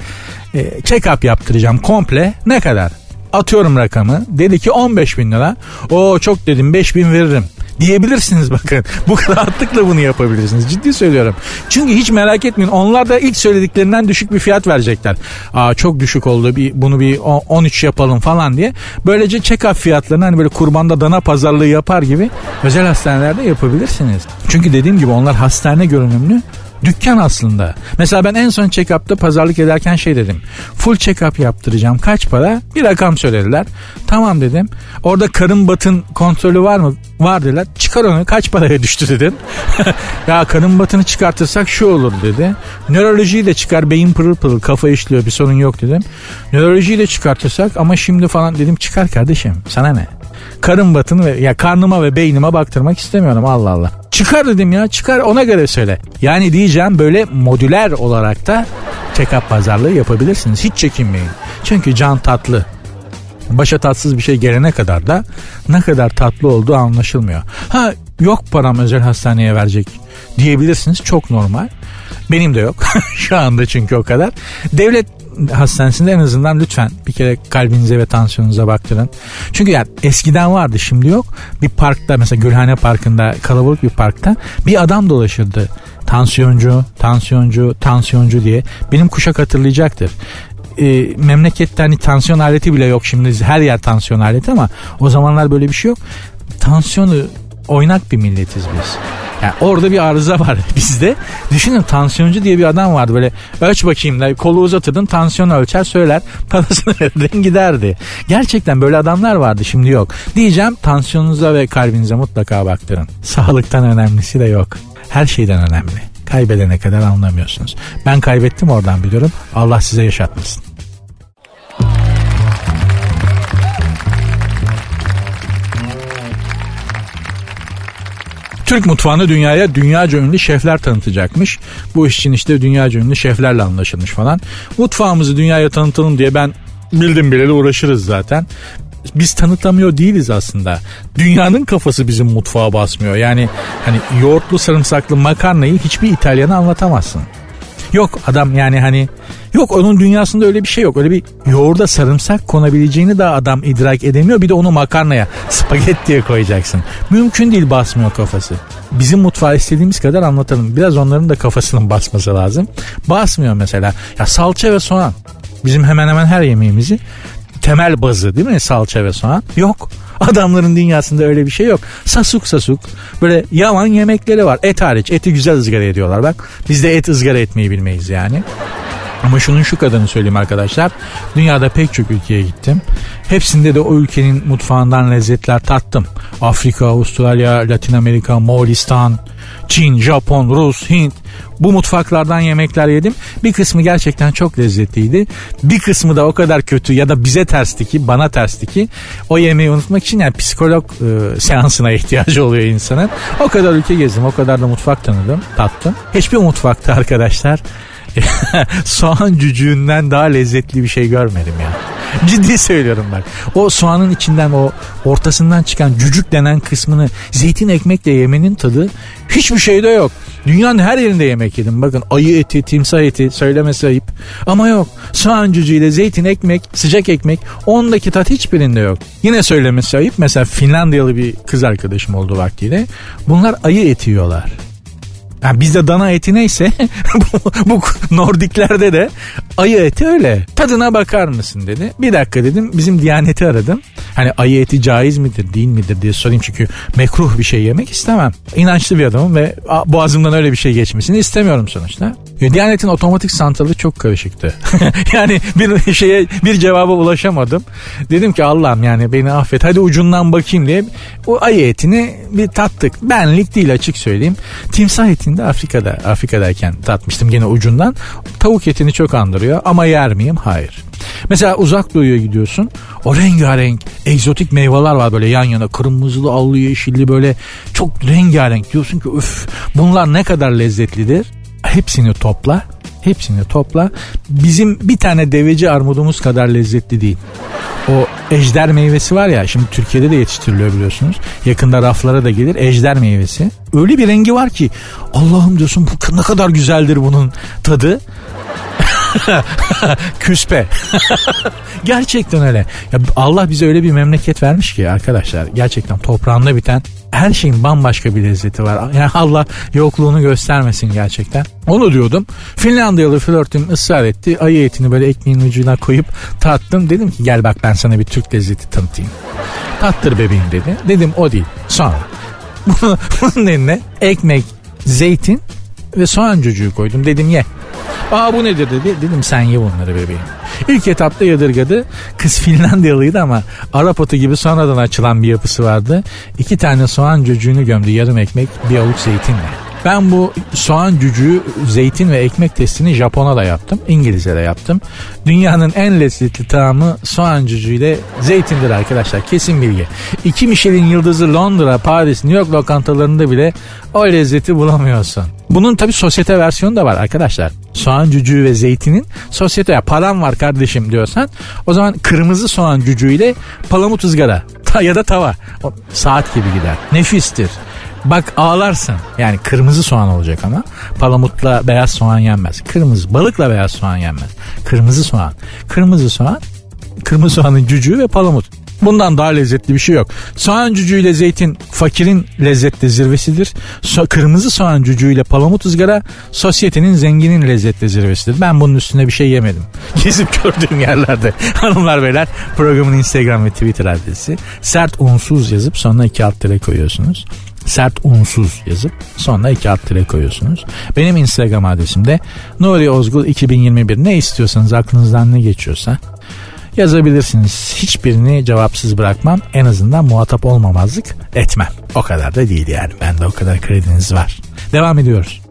e- check-up yaptıracağım komple, ne kadar? Atıyorum rakamı. Dedi ki on beş bin lira. Oo çok dedim, beş bin veririm. Diyebilirsiniz bakın. Bu kadar rahatlıkla bunu yapabilirsiniz. Ciddi söylüyorum. Çünkü hiç merak etmeyin. Onlar da ilk söylediklerinden düşük bir fiyat verecekler. Aa çok düşük oldu. Bir, bunu bir on üç yapalım falan diye. Böylece check-up fiyatlarını hani böyle kurbanda dana pazarlığı yapar gibi özel hastanelerde yapabilirsiniz. Çünkü dediğim gibi onlar hastane görünümlü dükkan aslında. Mesela ben en son check-up'ta pazarlık ederken şey dedim. Full check-up yaptıracağım. Kaç para? Bir rakam söylediler. Tamam dedim. Orada karın batın kontrolü var mı? Var dediler. Çıkar onu. Kaç paraya düştü dedim. Ya karın batını çıkartırsak şu olur dedi. Nörolojiyi de çıkar. Beyin pırıl pırıl. Kafa işliyor. Bir sorun yok dedim. Nörolojiyi de çıkartırsak ama şimdi falan dedim. Çıkar kardeşim. Sana ne? Karın batını ve ya karnıma ve beynime baktırmak istemiyorum. Allah Allah. Çıkar dedim ya, çıkar, ona göre söyle. Yani diyeceğim, böyle modüler olarak da check-up pazarlığı yapabilirsiniz. Hiç çekinmeyin. Çünkü can tatlı. Başa tatsız bir şey gelene kadar da ne kadar tatlı olduğu anlaşılmıyor. Ha yok param özel hastaneye verecek diyebilirsiniz. Çok normal. Benim de yok. Şu anda çünkü o kadar. Devlet hastanesinde en azından lütfen bir kere kalbinize ve tansiyonunuza baktırın. Çünkü yani eskiden vardı, şimdi yok. Bir parkta mesela Gülhane Parkı'nda, kalabalık bir parkta bir adam dolaşırdı. Tansiyoncu, tansiyoncu, tansiyoncu diye. Benim kuşak hatırlayacaktır. E, memlekette hani tansiyon aleti bile yok şimdi. Her yer tansiyon aleti ama o zamanlar böyle bir şey yok. Tansiyonu oynak bir milletiz biz. Yani orada bir arıza var bizde. Düşünün, tansiyoncu diye bir adam vardı, böyle ölç bakayım da kolu uzatırdın, tansiyonu ölçer söyler, parasını verirdin giderdi. Gerçekten böyle adamlar vardı, şimdi yok. Diyeceğim, tansiyonunuza ve kalbinize mutlaka baktırın. Sağlıktan önemlisi de yok. Her şeyden önemli. Kaybedene kadar anlamıyorsunuz. Ben kaybettim, oradan biliyorum. Allah size yaşatmasın. Türk mutfağını dünyaya dünyaca ünlü şefler tanıtacakmış. Bu iş için işte dünyaca ünlü şeflerle anlaşılmış falan. Mutfağımızı dünyaya tanıtalım diye ben bildim bileli uğraşırız zaten. Biz tanıtamıyor değiliz aslında. Dünyanın kafası bizim mutfağa basmıyor. Yani hani yoğurtlu sarımsaklı makarnayı hiçbir İtalyana anlatamazsın. Yok adam yani hani yok, onun dünyasında öyle bir şey yok. Öyle bir yoğurda sarımsak konabileceğini daha adam idrak edemiyor. Bir de onu makarnaya, spagettiye koyacaksın. Mümkün değil, basmıyor kafası. Bizim mutfağı istediğimiz kadar anlatalım. Biraz onların da kafasının basması lazım. Basmıyor mesela. Ya salça ve soğan. Bizim hemen hemen her yemeğimizi temel bazı değil mi? Salça ve soğan. Yok. Adamların dünyasında öyle bir şey yok. Sasuk sasuk böyle yavan yemekleri var. Et hariç. Eti güzel ızgara ediyorlar bak. Biz de et ızgara etmeyi bilmeyiz yani. Ama şunun şu kadarını söyleyeyim arkadaşlar. Dünyada pek çok ülkeye gittim. Hepsinde de o ülkenin mutfağından lezzetler tattım. Afrika, Avustralya, Latin Amerika, Moğolistan, Çin, Japon, Rus, Hint. Bu mutfaklardan yemekler yedim. Bir kısmı gerçekten çok lezzetliydi. Bir kısmı da o kadar kötü ya da bize tersti ki, bana tersti ki o yemeği unutmak için yani psikolog e, seansına ihtiyacı oluyor insanın. O kadar ülke gezdim, o kadar da mutfak tanıdım, tattım. Hiçbir mutfakta arkadaşlar soğan cücüğünden daha lezzetli bir şey görmedim ya. Ciddi söylüyorum bak. O soğanın içinden, o ortasından çıkan cücük denen kısmını zeytin ekmekle yemenin tadı hiçbir şeyde yok. Dünyanın her yerinde yemek yedim. Bakın ayı eti, timsah eti, söylemesi ayıp. Ama yok. Soğan cücüğüyle zeytin ekmek, sıcak ekmek, ondaki tat hiçbirinde yok. Yine söylemesi ayıp. Mesela Finlandiyalı bir kız arkadaşım oldu vaktiyle. Bunlar ayı eti yiyorlar. Yani bizde dana eti neyse bu, bu Nordiklerde de ayı eti öyle. Tadına bakar mısın dedi. Bir dakika dedim, bizim Diyanet'i aradım. Hani ayı eti caiz midir değil midir diye sorayım, çünkü mekruh bir şey yemek istemem. İnançlı bir adamım ve boğazımdan öyle bir şey geçmesini istemiyorum sonuçta. Diyanet'in otomatik santralı çok karışıktı. Yani bir şeye, bir cevaba ulaşamadım. Dedim ki Allah'ım yani beni affet, hadi ucundan bakayım diye o ayı etini bir tattık. Benlik değil, açık söyleyeyim. Timsah etini de Afrika'da, Afrika'dayken tatmıştım gene ucundan. Tavuk etini çok andırıyor ama yer miyim? Hayır. Mesela uzak doğuya gidiyorsun, o rengarenk egzotik meyveler var böyle yan yana, kırmızılı, allı, yeşilli, böyle çok rengarenk, diyorsun ki üf bunlar ne kadar lezzetlidir. Hepsini topla, hepsini topla. Bizim bir tane deveci armudumuz kadar lezzetli değil. O ejder meyvesi var ya, şimdi Türkiye'de de yetiştiriliyor biliyorsunuz. Yakında raflara da gelir ejder meyvesi. Öyle bir rengi var ki Allah'ım diyorsun bu ne kadar güzeldir bunun tadı. Küspe. Gerçekten öyle. Ya Allah bize öyle bir memleket vermiş ki arkadaşlar. Gerçekten toprağında biten her şeyin bambaşka bir lezzeti var. Yani Allah yokluğunu göstermesin gerçekten. Onu diyordum. Finlandiyalı flörtüm ısrar etti. Ayı etini böyle ekmeğin ucuna koyup tattım. Dedim ki gel bak ben sana bir Türk lezzeti tanıtayım. Tattır bebeğim dedi. Dedim o değil. Sonra bunun eline ekmek, zeytin ve soğan cücüğü koydum. Dedim ye. Aa bu nedir dedi. Dedim sen ye bunları bebeğim. İlk etapta yadırgadı. Kız Finlandiyalıydı ama Arap otu gibi sonradan açılan bir yapısı vardı. İki tane soğan cücüğünü gömdü. Yarım ekmek, bir avuç zeytinle. Ben bu soğan cücüğü, zeytin ve ekmek testini Japon'a da yaptım. İngiliz'e de yaptım. Dünyanın en lezzetli tamamı soğan cücüğüyle zeytindir arkadaşlar. Kesin bilgi. İki Michelin yıldızı Londra, Paris, New York lokantalarında bile o lezzeti bulamıyorsun. Bunun tabii sosyete versiyonu da var arkadaşlar. Soğan cücüğü ve zeytinin sosyete, ya param var kardeşim diyorsan o zaman kırmızı soğan cücüğüyle palamut ızgara ya da tava. O, saat gibi gider. Nefistir. Bak ağlarsın. Yani kırmızı soğan olacak ama palamutla beyaz soğan yenmez. Kırmızı balıkla beyaz soğan yenmez. Kırmızı soğan. Kırmızı soğan, kırmızı soğanın cücüğü ve palamut. Bundan daha lezzetli bir şey yok. Soğan cücüğüyle zeytin fakirin lezzetli zirvesidir. So- kırmızı soğan cücüğüyle palamut ızgara sosyetenin, zenginin lezzetli zirvesidir. Ben bunun üstüne bir şey yemedim. Gezip gördüğüm yerlerde. Hanımlar beyler, programın Instagram ve Twitter adresi sert unsuz yazıp sonra iki alt tere koyuyorsunuz. Sert unsuz yazıp sonra iki alt tere koyuyorsunuz. Benim Instagram adresim de Nuri Ozgul iki bin yirmi bir. Ne istiyorsanız, aklınızdan ne geçiyorsa yazabilirsiniz. Hiçbirini cevapsız bırakmam. En azından muhatap olmamazlık etmem. O kadar da değil yani. Bende o kadar krediniz var. Devam ediyoruz.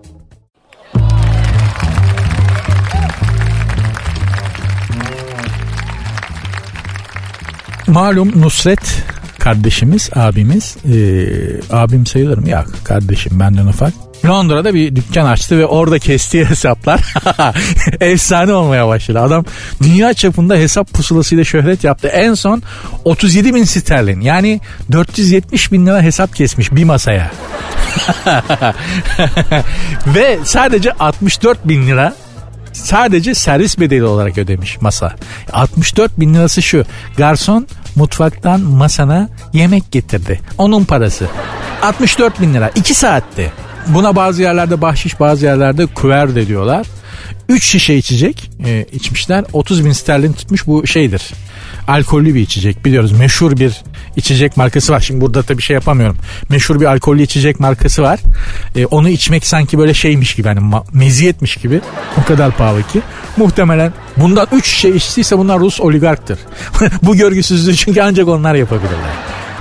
Malum Nusret kardeşimiz, abimiz. Ee, abim sayılır mı? Yok. Kardeşim benden ufak. Londra'da bir dükkan açtı ve orada kestiği hesaplar efsane olmaya başladı. Adam dünya çapında hesap pusulasıyla şöhret yaptı. En son otuz yedi bin sterlin, yani dört yüz yetmiş bin lira hesap kesmiş bir masaya. Ve sadece altmış dört bin lira sadece servis bedeli olarak ödemiş masa. altmış dört bin lirası şu: garson mutfaktan masana yemek getirdi. Onun parası. altmış dört bin lira. iki saatti. Buna bazı yerlerde bahşiş, bazı yerlerde kuver diyorlar. üç şişe içecek e, içmişler. otuz bin sterlin tutmuş. Bu şeydir, alkollü bir içecek, biliyoruz. Meşhur bir içecek markası var. Şimdi burada tabii şey yapamıyorum. Meşhur bir alkollü içecek markası var. E, onu içmek sanki böyle şeymiş gibi, hani ma- meziyetmiş gibi. O kadar pahalı ki. Muhtemelen bundan üç şişe içtiyse bunlar Rus oligarktır. Bu görgüsüzlüğü çünkü ancak onlar yapabilirler.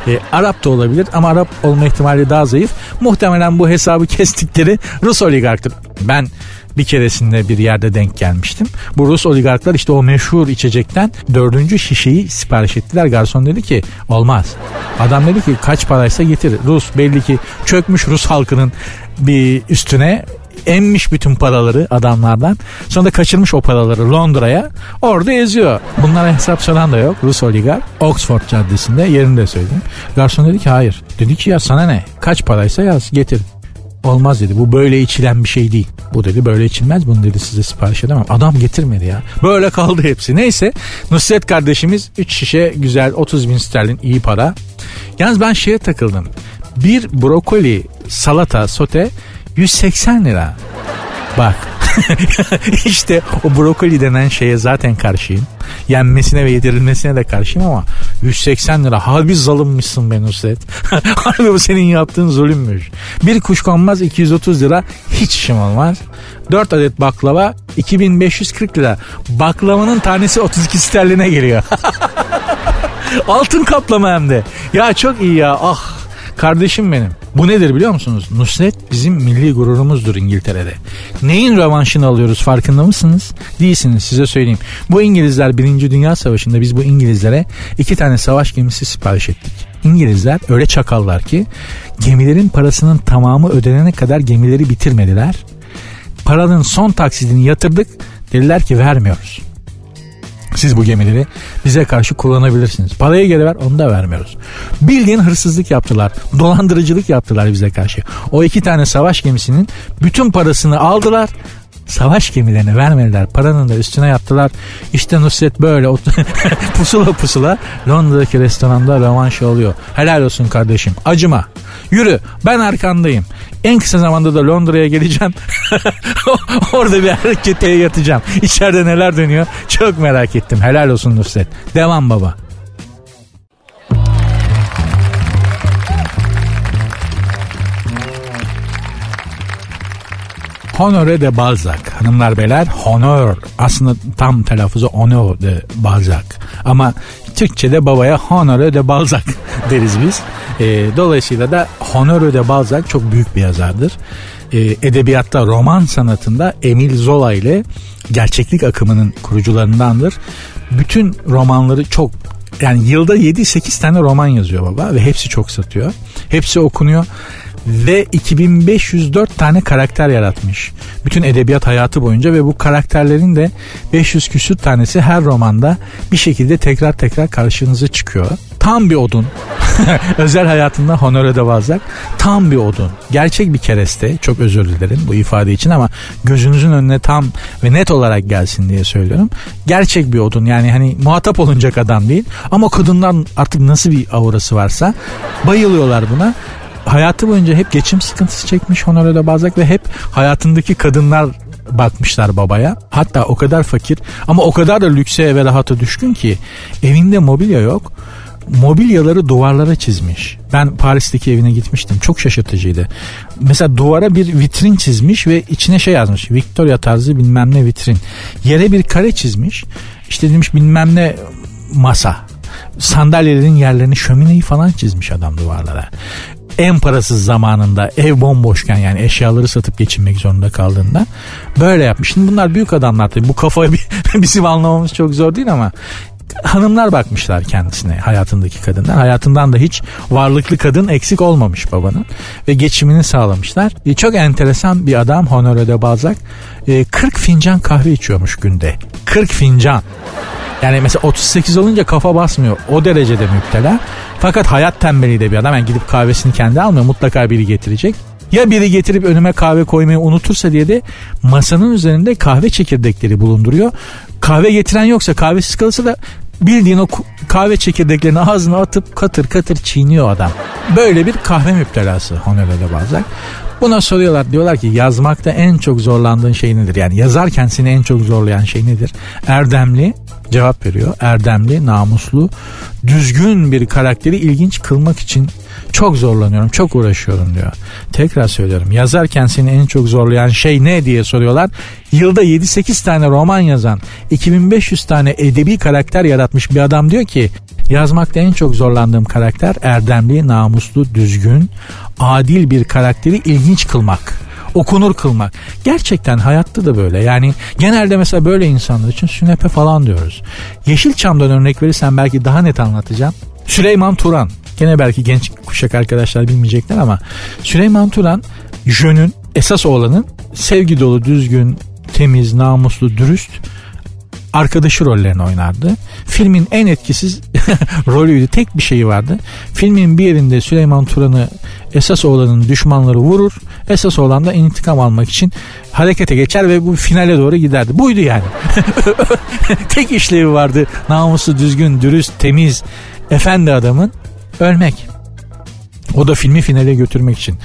E, Arap da olabilir ama Arap olma ihtimali daha zayıf. Muhtemelen bu hesabı kestikleri Rus oligarktır. Ben bir keresinde bir yerde denk gelmiştim. Bu Rus oligarklar işte o meşhur içecekten dördüncü şişeyi sipariş ettiler. Garson dedi ki olmaz. Adam dedi ki kaç paraysa getir. Rus belli ki çökmüş Rus halkının bir üstüne emmiş bütün paraları adamlardan. Sonra da kaçırmış o paraları Londra'ya. Orada eziyor. Bunlara hesap soran da yok. Rus oligark. Oxford Caddesi'nde, yerini de söyledim. Garson dedi ki hayır. Dedi ki ya sana ne? Kaç paraysa yaz getir. Olmaz dedi, bu böyle içilen bir şey değil. Bu dedi böyle içilmez, bunu dedi size sipariş edemem. Adam getirmedi ya. Böyle kaldı hepsi. Neyse Nusret kardeşimiz üç şişe güzel otuz bin sterlin iyi para. Yalnız ben şeye takıldım. Bir brokoli salata sote yüz seksen lira. Bak işte o brokoli denen şeye zaten karşıyım. Yenmesine ve yedirilmesine de karşıyım ama yüz seksen lira harbi zalınmışsın be Nusret. Harbi bu senin yaptığın zulümmüş. Bir kuşkonmaz iki yüz otuz lira, hiç işim olmaz. dört adet baklava iki bin beş yüz kırk lira. Baklavanın tanesi otuz iki sterline geliyor. Altın kaplama hem de. Ya çok iyi ya, ah. Kardeşim benim. Bu nedir biliyor musunuz? Nusret bizim milli gururumuzdur İngiltere'de. Neyin rövanşını alıyoruz farkında mısınız? Değilsiniz, size söyleyeyim. Bu İngilizler Birinci Dünya Savaşı'nda biz bu İngilizlere iki tane savaş gemisi sipariş ettik. İngilizler öyle çakallar ki gemilerin parasının tamamı ödenene kadar gemileri bitirmediler. Paranın son taksidini yatırdık. Dediler ki vermiyoruz. Siz bu gemileri bize karşı kullanabilirsiniz. Parayı geri ver, onu da vermiyoruz. Bildiğin hırsızlık yaptılar. Dolandırıcılık yaptılar bize karşı. O iki tane savaş gemisinin bütün parasını aldılar. Savaş gemilerine vermediler. Paranın da üstüne yaptılar. İşte Nusret böyle pusula pusula Londra'daki restoranda rövanş oluyor. Helal olsun kardeşim. Acıma. Yürü. Ben arkandayım. En kısa zamanda da Londra'ya geleceğim. Orada bir hareketeye yatacağım. İçeride neler dönüyor? Çok merak ettim. Helal olsun Nusret. Devam baba. Honoré de Balzac. Hanımlar beyler, honor. Aslında tam telaffuzu Honoré de Balzac. Ama Türkçe'de babaya Honoré de Balzac deriz biz. E, dolayısıyla da Honoré de Balzac çok büyük bir yazardır. E, edebiyatta, roman sanatında Emile Zola ile gerçeklik akımının kurucularındandır. Bütün romanları çok... Yani yılda yedi sekiz tane roman yazıyor baba ve hepsi çok satıyor. Hepsi okunuyor. Ve iki bin beş yüz dört tane karakter yaratmış. Bütün edebiyat hayatı boyunca ve bu karakterlerin de beş yüz küsür tanesi her romanda bir şekilde tekrar tekrar karşınıza çıkıyor. Tam bir odun. Özel hayatında Honoré de Balzac tam bir odun. Gerçek bir kereste. Çok özür dilerim bu ifade için ama gözünüzün önüne tam ve net olarak gelsin diye söylüyorum. Gerçek bir odun. Yani hani muhatap olunacak adam değil. Ama kadından artık nasıl bir aurası varsa bayılıyorlar buna. Hayatı boyunca hep geçim sıkıntısı çekmiş Honoré de Balzac ve hep hayatındaki kadınlar bakmışlar babaya. Hatta o kadar fakir ama o kadar da lükse ve rahata düşkün ki evinde mobilya yok. Mobilyaları duvarlara çizmiş. Ben Paris'teki evine gitmiştim. Çok şaşırtıcıydı. Mesela duvara bir vitrin çizmiş ve içine şey yazmış. Victoria tarzı bilmem ne vitrin. Yere bir kare çizmiş. İşte demiş bilmem ne masa. Sandalyelerin yerlerini, şömineyi falan çizmiş adam duvarlara. En parasız zamanında, ev bomboşken, yani eşyaları satıp geçinmek zorunda kaldığında böyle yapmış. Şimdi bunlar büyük adamlar tabii. Bu kafayı bizim anlamamız çok zor değil ama hanımlar bakmışlar kendisine, hayatındaki kadından. Hayatından da hiç varlıklı kadın eksik olmamış babanın ve geçimini sağlamışlar. E, çok enteresan bir adam Honoré de Balzac. E, kırk fincan kahve içiyormuş günde. kırk fincan. Yani mesela otuz sekiz olunca kafa basmıyor. O derecede müptela. Fakat hayat tembeli de bir adam. Yani gidip kahvesini kendi almıyor. Mutlaka biri getirecek. Ya biri getirip önüme kahve koymayı unutursa diye de masanın üzerinde kahve çekirdekleri bulunduruyor. Kahve getiren yoksa, kahvesiz kalırsa da bildiğin o kahve çekirdeklerini ağzına atıp katır katır çiğniyor adam. Böyle bir kahve müptelası Honoré de Balzac. Buna soruyorlar, diyorlar ki yazmakta en çok zorlandığın şey nedir? Yani yazarken seni en çok zorlayan şey nedir? Erdemli cevap veriyor. Erdemli, namuslu, düzgün bir karakteri ilginç kılmak için çok zorlanıyorum, çok uğraşıyorum diyor. Tekrar söylüyorum, yazarken seni en çok zorlayan şey ne diye soruyorlar. Yılda yedi sekiz tane roman yazan, iki bin beş yüz tane edebi karakter yaratmış bir adam diyor ki yazmakta en çok zorlandığım karakter erdemli, namuslu, düzgün, adil bir karakteri ilginç kılmak, okunur kılmak. Gerçekten hayatta da böyle. Yani genelde mesela böyle insanlar için sünepe falan diyoruz. Yeşilçam'dan örnek verirsen belki daha net anlatacağım. Süleyman Turan. Gene belki genç kuşak arkadaşlar bilmeyecekler ama Süleyman Turan, Jön'ün, esas oğlanın sevgi dolu, düzgün, temiz, namuslu, dürüst arkadaşı rollerini oynardı. Filmin en etkisiz rolüydü. Tek bir şeyi vardı. Filmin bir yerinde Süleyman Turan'ı esas oğlanın düşmanları vurur. Esas oğlan da intikam almak için harekete geçer ve bu finale doğru giderdi. Buydu yani. Tek işlevi vardı. Namuslu, düzgün, dürüst, temiz, efendi adamın ölmek. O da filmi finale götürmek için.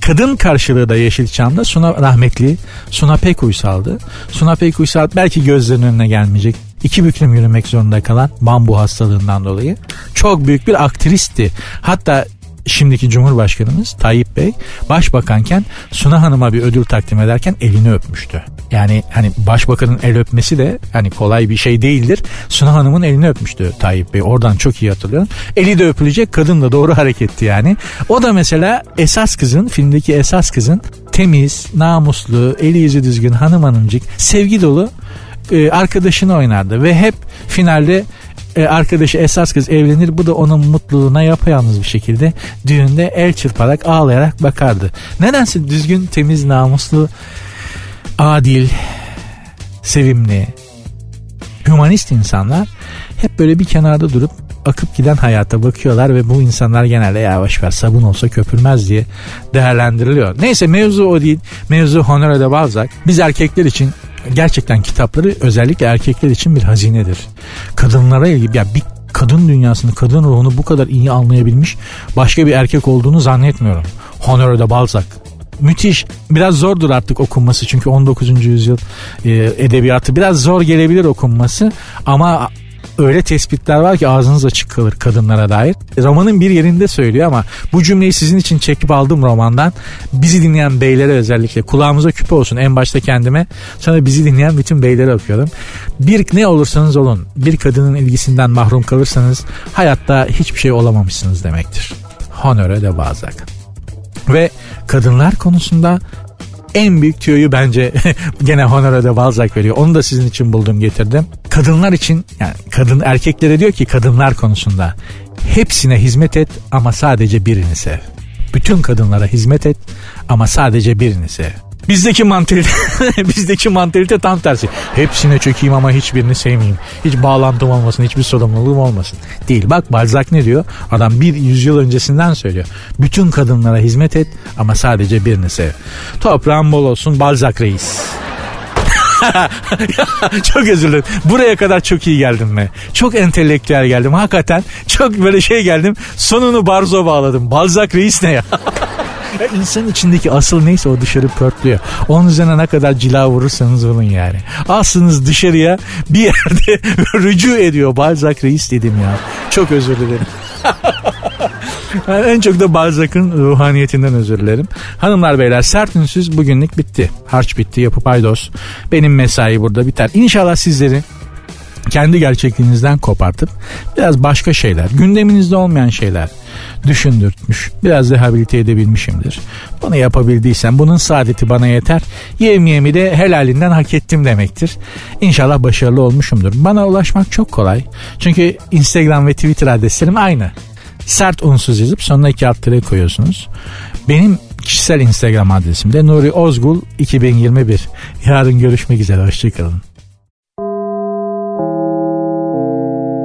Kadın karşılığı da Yeşilçam'da Suna, rahmetli Suna Pek Uysal'dı. Suna Pek Uysal belki gözlerinin önüne gelmeyecek. İki büklüm yürümek zorunda kalan bambu hastalığından dolayı. Çok büyük bir aktristi. Hatta şimdiki Cumhurbaşkanımız Tayyip Bey başbakanken Suna Hanım'a bir ödül takdim ederken elini öpmüştü. Yani hani başbakanın el öpmesi de hani kolay bir şey değildir. Suna Hanım'ın elini öpmüştü Tayyip Bey. Oradan çok iyi hatırlıyorum. Eli de öpülecek, kadın da doğru hareketti yani. O da mesela esas kızın, filmdeki esas kızın temiz, namuslu, eli yüzü düzgün, hanım hanımcık, sevgi dolu arkadaşını oynardı ve hep finalde arkadaşı esas kız evlenir, bu da onun mutluluğuna yapayalnız bir şekilde düğünde el çırparak ağlayarak bakardı. Nedense düzgün, temiz, namuslu, adil, sevimli, hümanist insanlar hep böyle bir kenarda durup akıp giden hayata bakıyorlar ve bu insanlar genelde yavaş ver sabun olsa köpürmez diye değerlendiriliyor. Neyse, mevzu o değil. Mevzu Honoré de Balzac. Biz erkekler için gerçekten kitapları, özellikle erkekler için bir hazinedir. Kadınlara ilgili, ya bir kadın dünyasını, kadın ruhunu bu kadar iyi anlayabilmiş başka bir erkek olduğunu zannetmiyorum. Honoré de Balzac. Müthiş. Biraz zordur artık okunması, çünkü on dokuzuncu yüzyıl edebiyatı biraz zor gelebilir okunması, ama öyle tespitler var ki ağzınız açık kalır kadınlara dair. Romanın bir yerinde söylüyor ama bu cümleyi sizin için çekip aldım romandan. Bizi dinleyen beylere özellikle kulağımıza küpe olsun. En başta kendime, sonra bizi dinleyen bütün beylere okuyorum. Bir ne olursanız olun, bir kadının ilgisinden mahrum kalırsanız hayatta hiçbir şey olamamışsınız demektir. Honoré de Balzac. Ve kadınlar konusunda en büyük tüyoyu bence gene Honoré de Balzac veriyor. Onu da sizin için buldum, getirdim. Kadınlar için, yani kadın erkeklere diyor ki kadınlar konusunda hepsine hizmet et ama sadece birini sev. Bütün kadınlara hizmet et ama sadece birini sev. Bizdeki mantalite, bizdeki mantalite tam tersi. Hepsine çökeyim ama hiçbirini sevmeyeyim. Hiç bağlantım olmasın, hiçbir sorumluluğum olmasın. Değil. Bak Balzac ne diyor? Adam bir yüzyıl öncesinden söylüyor. Bütün kadınlara hizmet et ama sadece birini sev. Toprağın bol olsun Balzac reis. Çok özür dilerim. Buraya kadar çok iyi geldim mi? Çok entelektüel geldim. Hakikaten çok böyle şey geldim. Sonunu barzo bağladım. Balzac reis ne ya? Ya insanın içindeki asıl neyse o dışarı pörtlüyor. Onun üzerine ne kadar cila vurursanız vurun yani. Aslınız dışarıya bir yerde rücu ediyor. Balzac reis dedim ya. Çok özür dilerim. Yani en çok da Balzac'ın ruhaniyetinden özür dilerim. Hanımlar beyler, sert ünsüz bugünlük bitti. Harç bitti, yapıp haydos. Benim mesai burada biter. İnşallah sizleri kendi gerçekliğinizden kopartıp biraz başka şeyler, gündeminizde olmayan şeyler düşündürtmüş, biraz rehabilite edebilmişimdir. Bunu yapabildiysem bunun saadeti bana yeter. Yevmiyemi de helalinden hak ettim demektir. İnşallah başarılı olmuşumdur. Bana ulaşmak çok kolay. Çünkü Instagram ve Twitter adreslerim aynı. Sert unsuz yazıp sonuna iki alt tere koyuyorsunuz. Benim kişisel Instagram adresim de Nuri Ozgul iki bin yirmi bir. Yarın görüşmek üzere. Hoşçakalın.